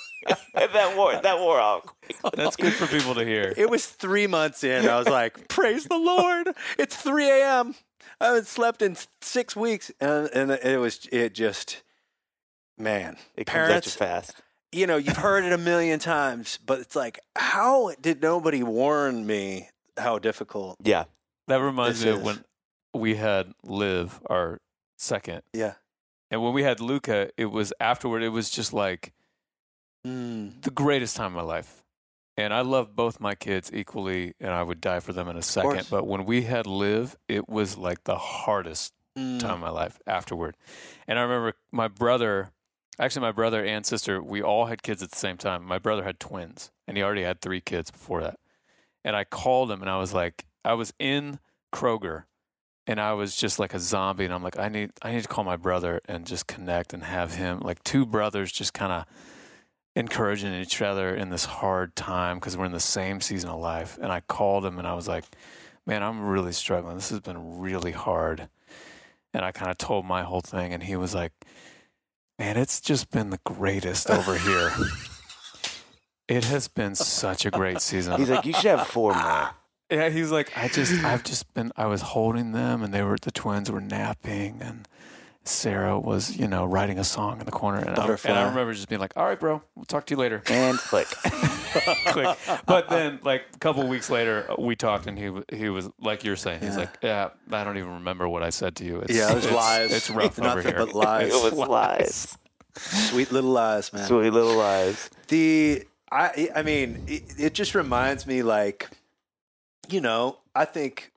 That wore out. That's good for people to hear. It was 3 months in. I was like, praise the Lord. It's 3 a.m. I haven't slept in 6 weeks. And it just, man. It comes at you fast. You know, you've heard it a million times, but it's like, how did nobody warn me how difficult? Yeah. That reminds me of when we had Liv, our second. Yeah. And when we had Luca, it was afterward, it was just like, the greatest time of my life. And I love both my kids equally, and I would die for them in a second. But when we had Liv, it was like the hardest time of my life afterward. And I remember my brother and sister, we all had kids at the same time. My brother had twins, and he already had 3 kids before that. And I called him, and I was like, I was in Kroger, and I was just like a zombie. And I'm like, I need to call my brother and just connect and have him, like 2 brothers just kind of encouraging each other in this hard time because we're in the same season of life. And I called him and I was like, man, I'm really struggling. This has been really hard. And I kind of told my whole thing. And he was like, man, it's just been the greatest over here. It has been such a great season. He's like, you should have 4 more. Yeah, he's like, I was holding them and the twins were napping and Sarah was, you know, writing a song in the corner. And I remember just being like, all right, bro, we'll talk to you later. And click. But then, like, a couple of weeks later, we talked, and he was, like you're saying, he's like, yeah, I don't even remember what I said to you. It was lies. It's rough over here. Nothing but lies. It was lies. Sweet little lies, man. Sweet little lies. I mean, it just reminds me, like, you know, I think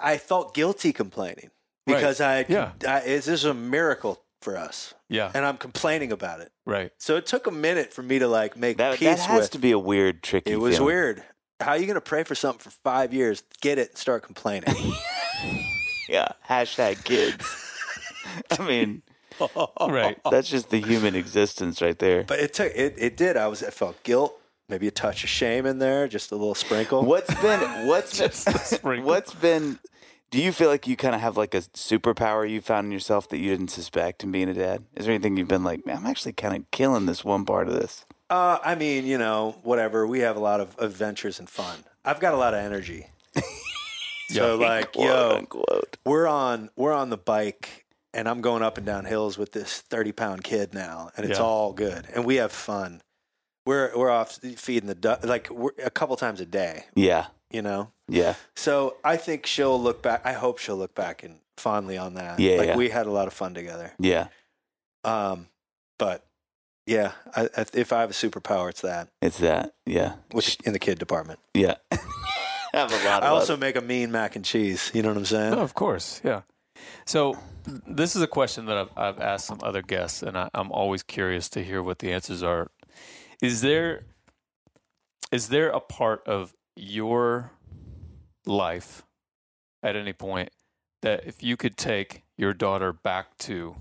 I felt guilty complaining. Because this is a miracle for us. Yeah. And I'm complaining about it. Right. So it took a minute for me to like make peace with. That has to be a weird, tricky thing. It was weird. How are you going to pray for something for 5 years, get it, and start complaining? Yeah. #kids. I mean, right. That's just the human existence right there. But it did. I felt guilt. Maybe a touch of shame in there. Just a little sprinkle. Do you feel like you kind of have like a superpower you found in yourself that you didn't suspect in being a dad? Is there anything you've been like, man, I'm actually kind of killing this one part of this? I mean, you know, whatever. We have a lot of adventures and fun. I've got a lot of energy. So like, quote, unquote. we're on the bike and I'm going up and down hills with this 30-pound kid now, and it's all good. And we have fun. We're off feeding the duck like a couple times a day. Yeah. You know? Yeah. So I think she'll look back. I hope she'll look back and fondly on that. Yeah. Like we had a lot of fun together. Yeah. But yeah, if I have a superpower, it's that. It's that. Yeah. Which in the kid department. Yeah. I have a lot. I also make a mean mac and cheese. You know what I'm saying? No, of course. Yeah. So this is a question that I've asked some other guests, and I'm always curious to hear what the answers are. Is there a part of your life at any point that if you could take your daughter back to,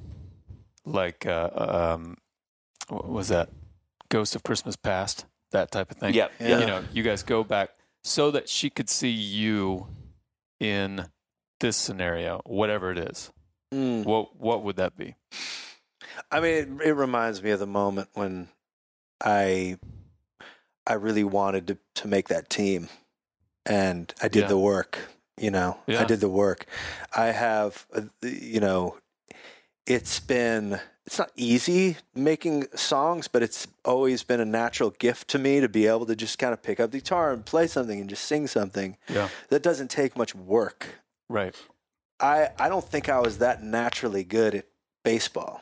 like, what was that? Ghost of Christmas Past, that type of thing. Yep. Yeah. You know, you guys go back so that she could see you in this scenario, whatever it is. What would that be? I mean, it reminds me of the moment when I really wanted to make that team, and I did the work, you know. Yeah. I did the work. I have, you know, it's not easy making songs, but it's always been a natural gift to me to be able to just kind of pick up the guitar and play something and just sing something. Yeah. That doesn't take much work. Right. I don't think I was that naturally good at baseball,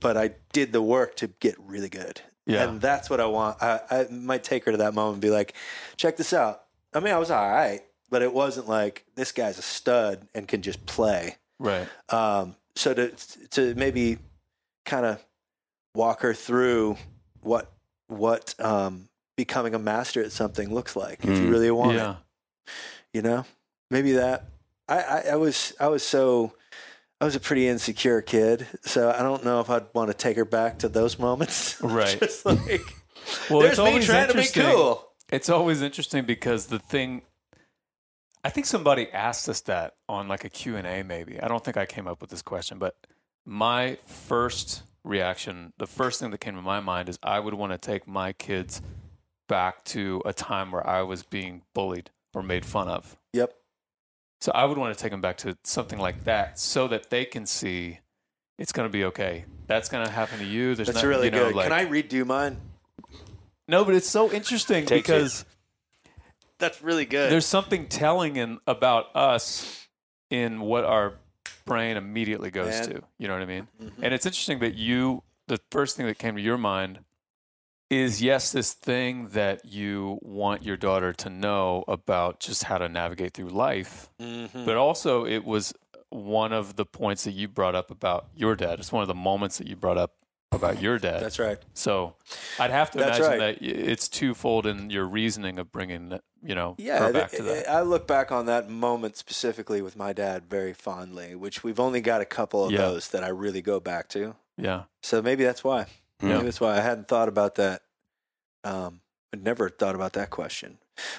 but I did the work to get really good. Yeah. And that's what I want. I might take her to that moment and be like, check this out. I mean, I was all right, but it wasn't like this guy's a stud and can just play. Right. So to maybe kind of walk her through what becoming a master at something looks like if you really want it. You know, maybe that I was so I was a pretty insecure kid, so I don't know if I'd want to take her back to those moments. Right. Just like, well, there's me trying to be cool. It's always interesting because the thing, I think somebody asked us that on like a Q&A maybe. I don't think I came up with this question, but my first reaction, the first thing that came to my mind is I would want to take my kids back to a time where I was being bullied or made fun of. Yep. So I would want to take them back to something like that so that they can see it's going to be okay. That's going to happen to you. There's That's really good. Like, can I redo mine? No, but it's so interesting because... That's really good. There's something telling about us in what our brain immediately goes to. You know what I mean? Mm-hmm. And it's interesting that the first thing that came to your mind is, yes, this thing that you want your daughter to know about just how to navigate through life. Mm-hmm. But also it was one of the points that you brought up about your dad. It's one of the moments that you brought up about your dad. That's right. So I'd have to imagine that it's twofold in your reasoning of bringing, her back to that. I look back on that moment specifically with my dad very fondly, which we've only got a couple of those that I really go back to. Yeah. So maybe that's why. Yeah. Maybe that's why I hadn't thought about that. I'd never thought about that question.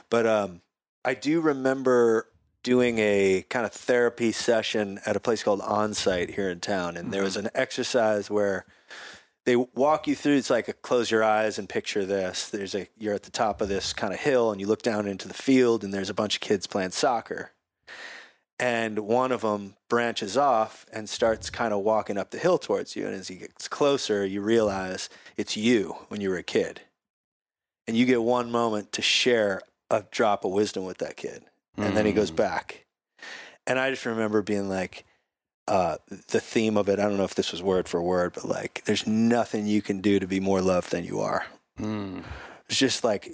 But I do remember doing a kind of therapy session at a place called Onsite here in town. And there was an exercise where they walk you through. It's like a close your eyes and picture this. You're at the top of this kind of hill and you look down into the field and there's a bunch of kids playing soccer. And one of them branches off and starts kind of walking up the hill towards you. And as he gets closer, you realize it's you when you were a kid. And you get one moment to share a drop of wisdom with that kid. And then he goes back. And I just remember being like, the theme of it, I don't know if this was word for word, but like, there's nothing you can do to be more loved than you are. It's just like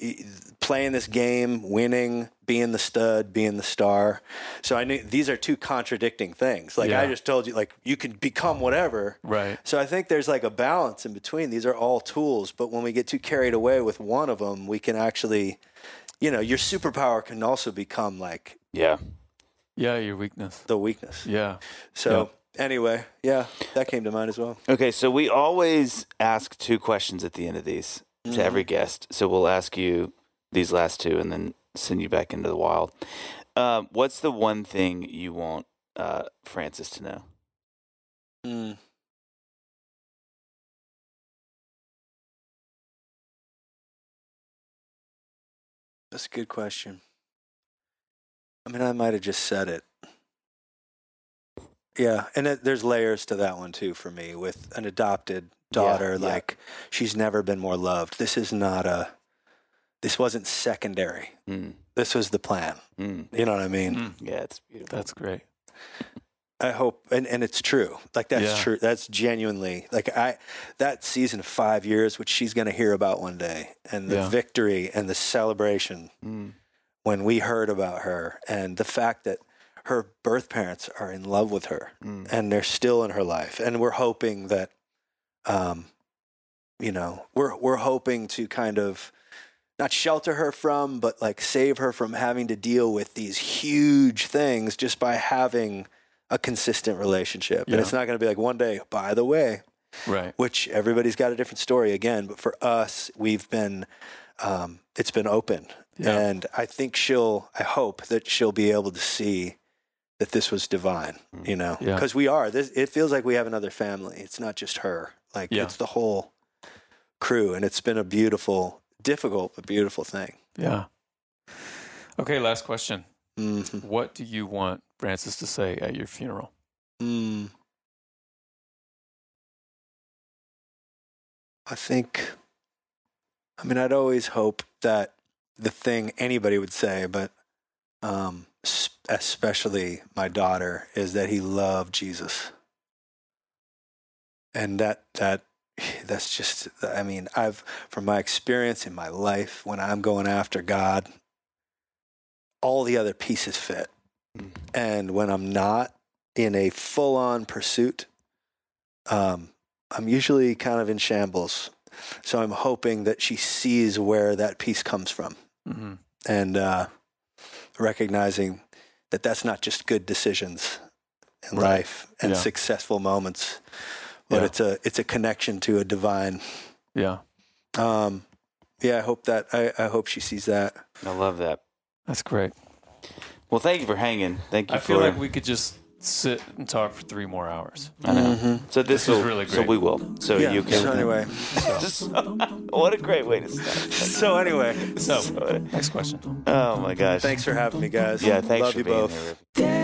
playing this game, winning, being the stud, being the star. So I knew these are two contradicting things. Like I just told you, like you can become whatever. Right. So I think there's like a balance in between. These are all tools, but when we get too carried away with one of them, we can actually... your superpower can also become like... Yeah, your weakness. The weakness. Yeah. So anyway, that came to mind as well. Okay, so we always ask two questions at the end of these to every guest. So we'll ask you these last two and then send you back into the wild. What's the one thing you want Francis to know? That's a good question. I mean, I might have just said it. Yeah, and there's layers to that one, too, for me. With an adopted daughter, she's never been more loved. This wasn't secondary. This was the plan. You know what I mean? Yeah, it's beautiful. That's great. I hope, and it's true. Like, that's true. That's genuinely, like, that season of 5 years, which she's going to hear about one day, and the victory and the celebration when we heard about her, and the fact that her birth parents are in love with her, and they're still in her life. And we're hoping that, we're hoping to kind of not shelter her from, but, like, save her from having to deal with these huge things just by having a consistent relationship. And it's not going to be like one day, by the way, right? Which everybody's got a different story again. But for us, we've been, it's been open. And I think I hope that she'll be able to see that this was divine, because we are this. It feels like we have another family. It's not just her, like it's the whole crew. And it's been a beautiful, difficult, but beautiful thing. Yeah. Okay. Last question. What do you want Francis to say at your funeral? I'd always hope that the thing anybody would say, but especially my daughter, is that he loved Jesus. And that's just, from my experience in my life, when I'm going after God, all the other pieces fit. And when I'm not in a full-on pursuit, I'm usually kind of in shambles. So I'm hoping that she sees where that piece comes from, and recognizing that that's not just good decisions. in life and successful moments. But it's a connection to a divine. Yeah. I hope that I hope she sees that. I love that. That's great. Well, thank you for hanging. Thank you. I feel like we could just sit and talk for 3 more hours. I know. Mm-hmm. So this is really great. So we will. So you can. So anyway. What a great way to start. So anyway. So next question. Oh my gosh. Thanks for having me, guys. Yeah. Thanks for being here.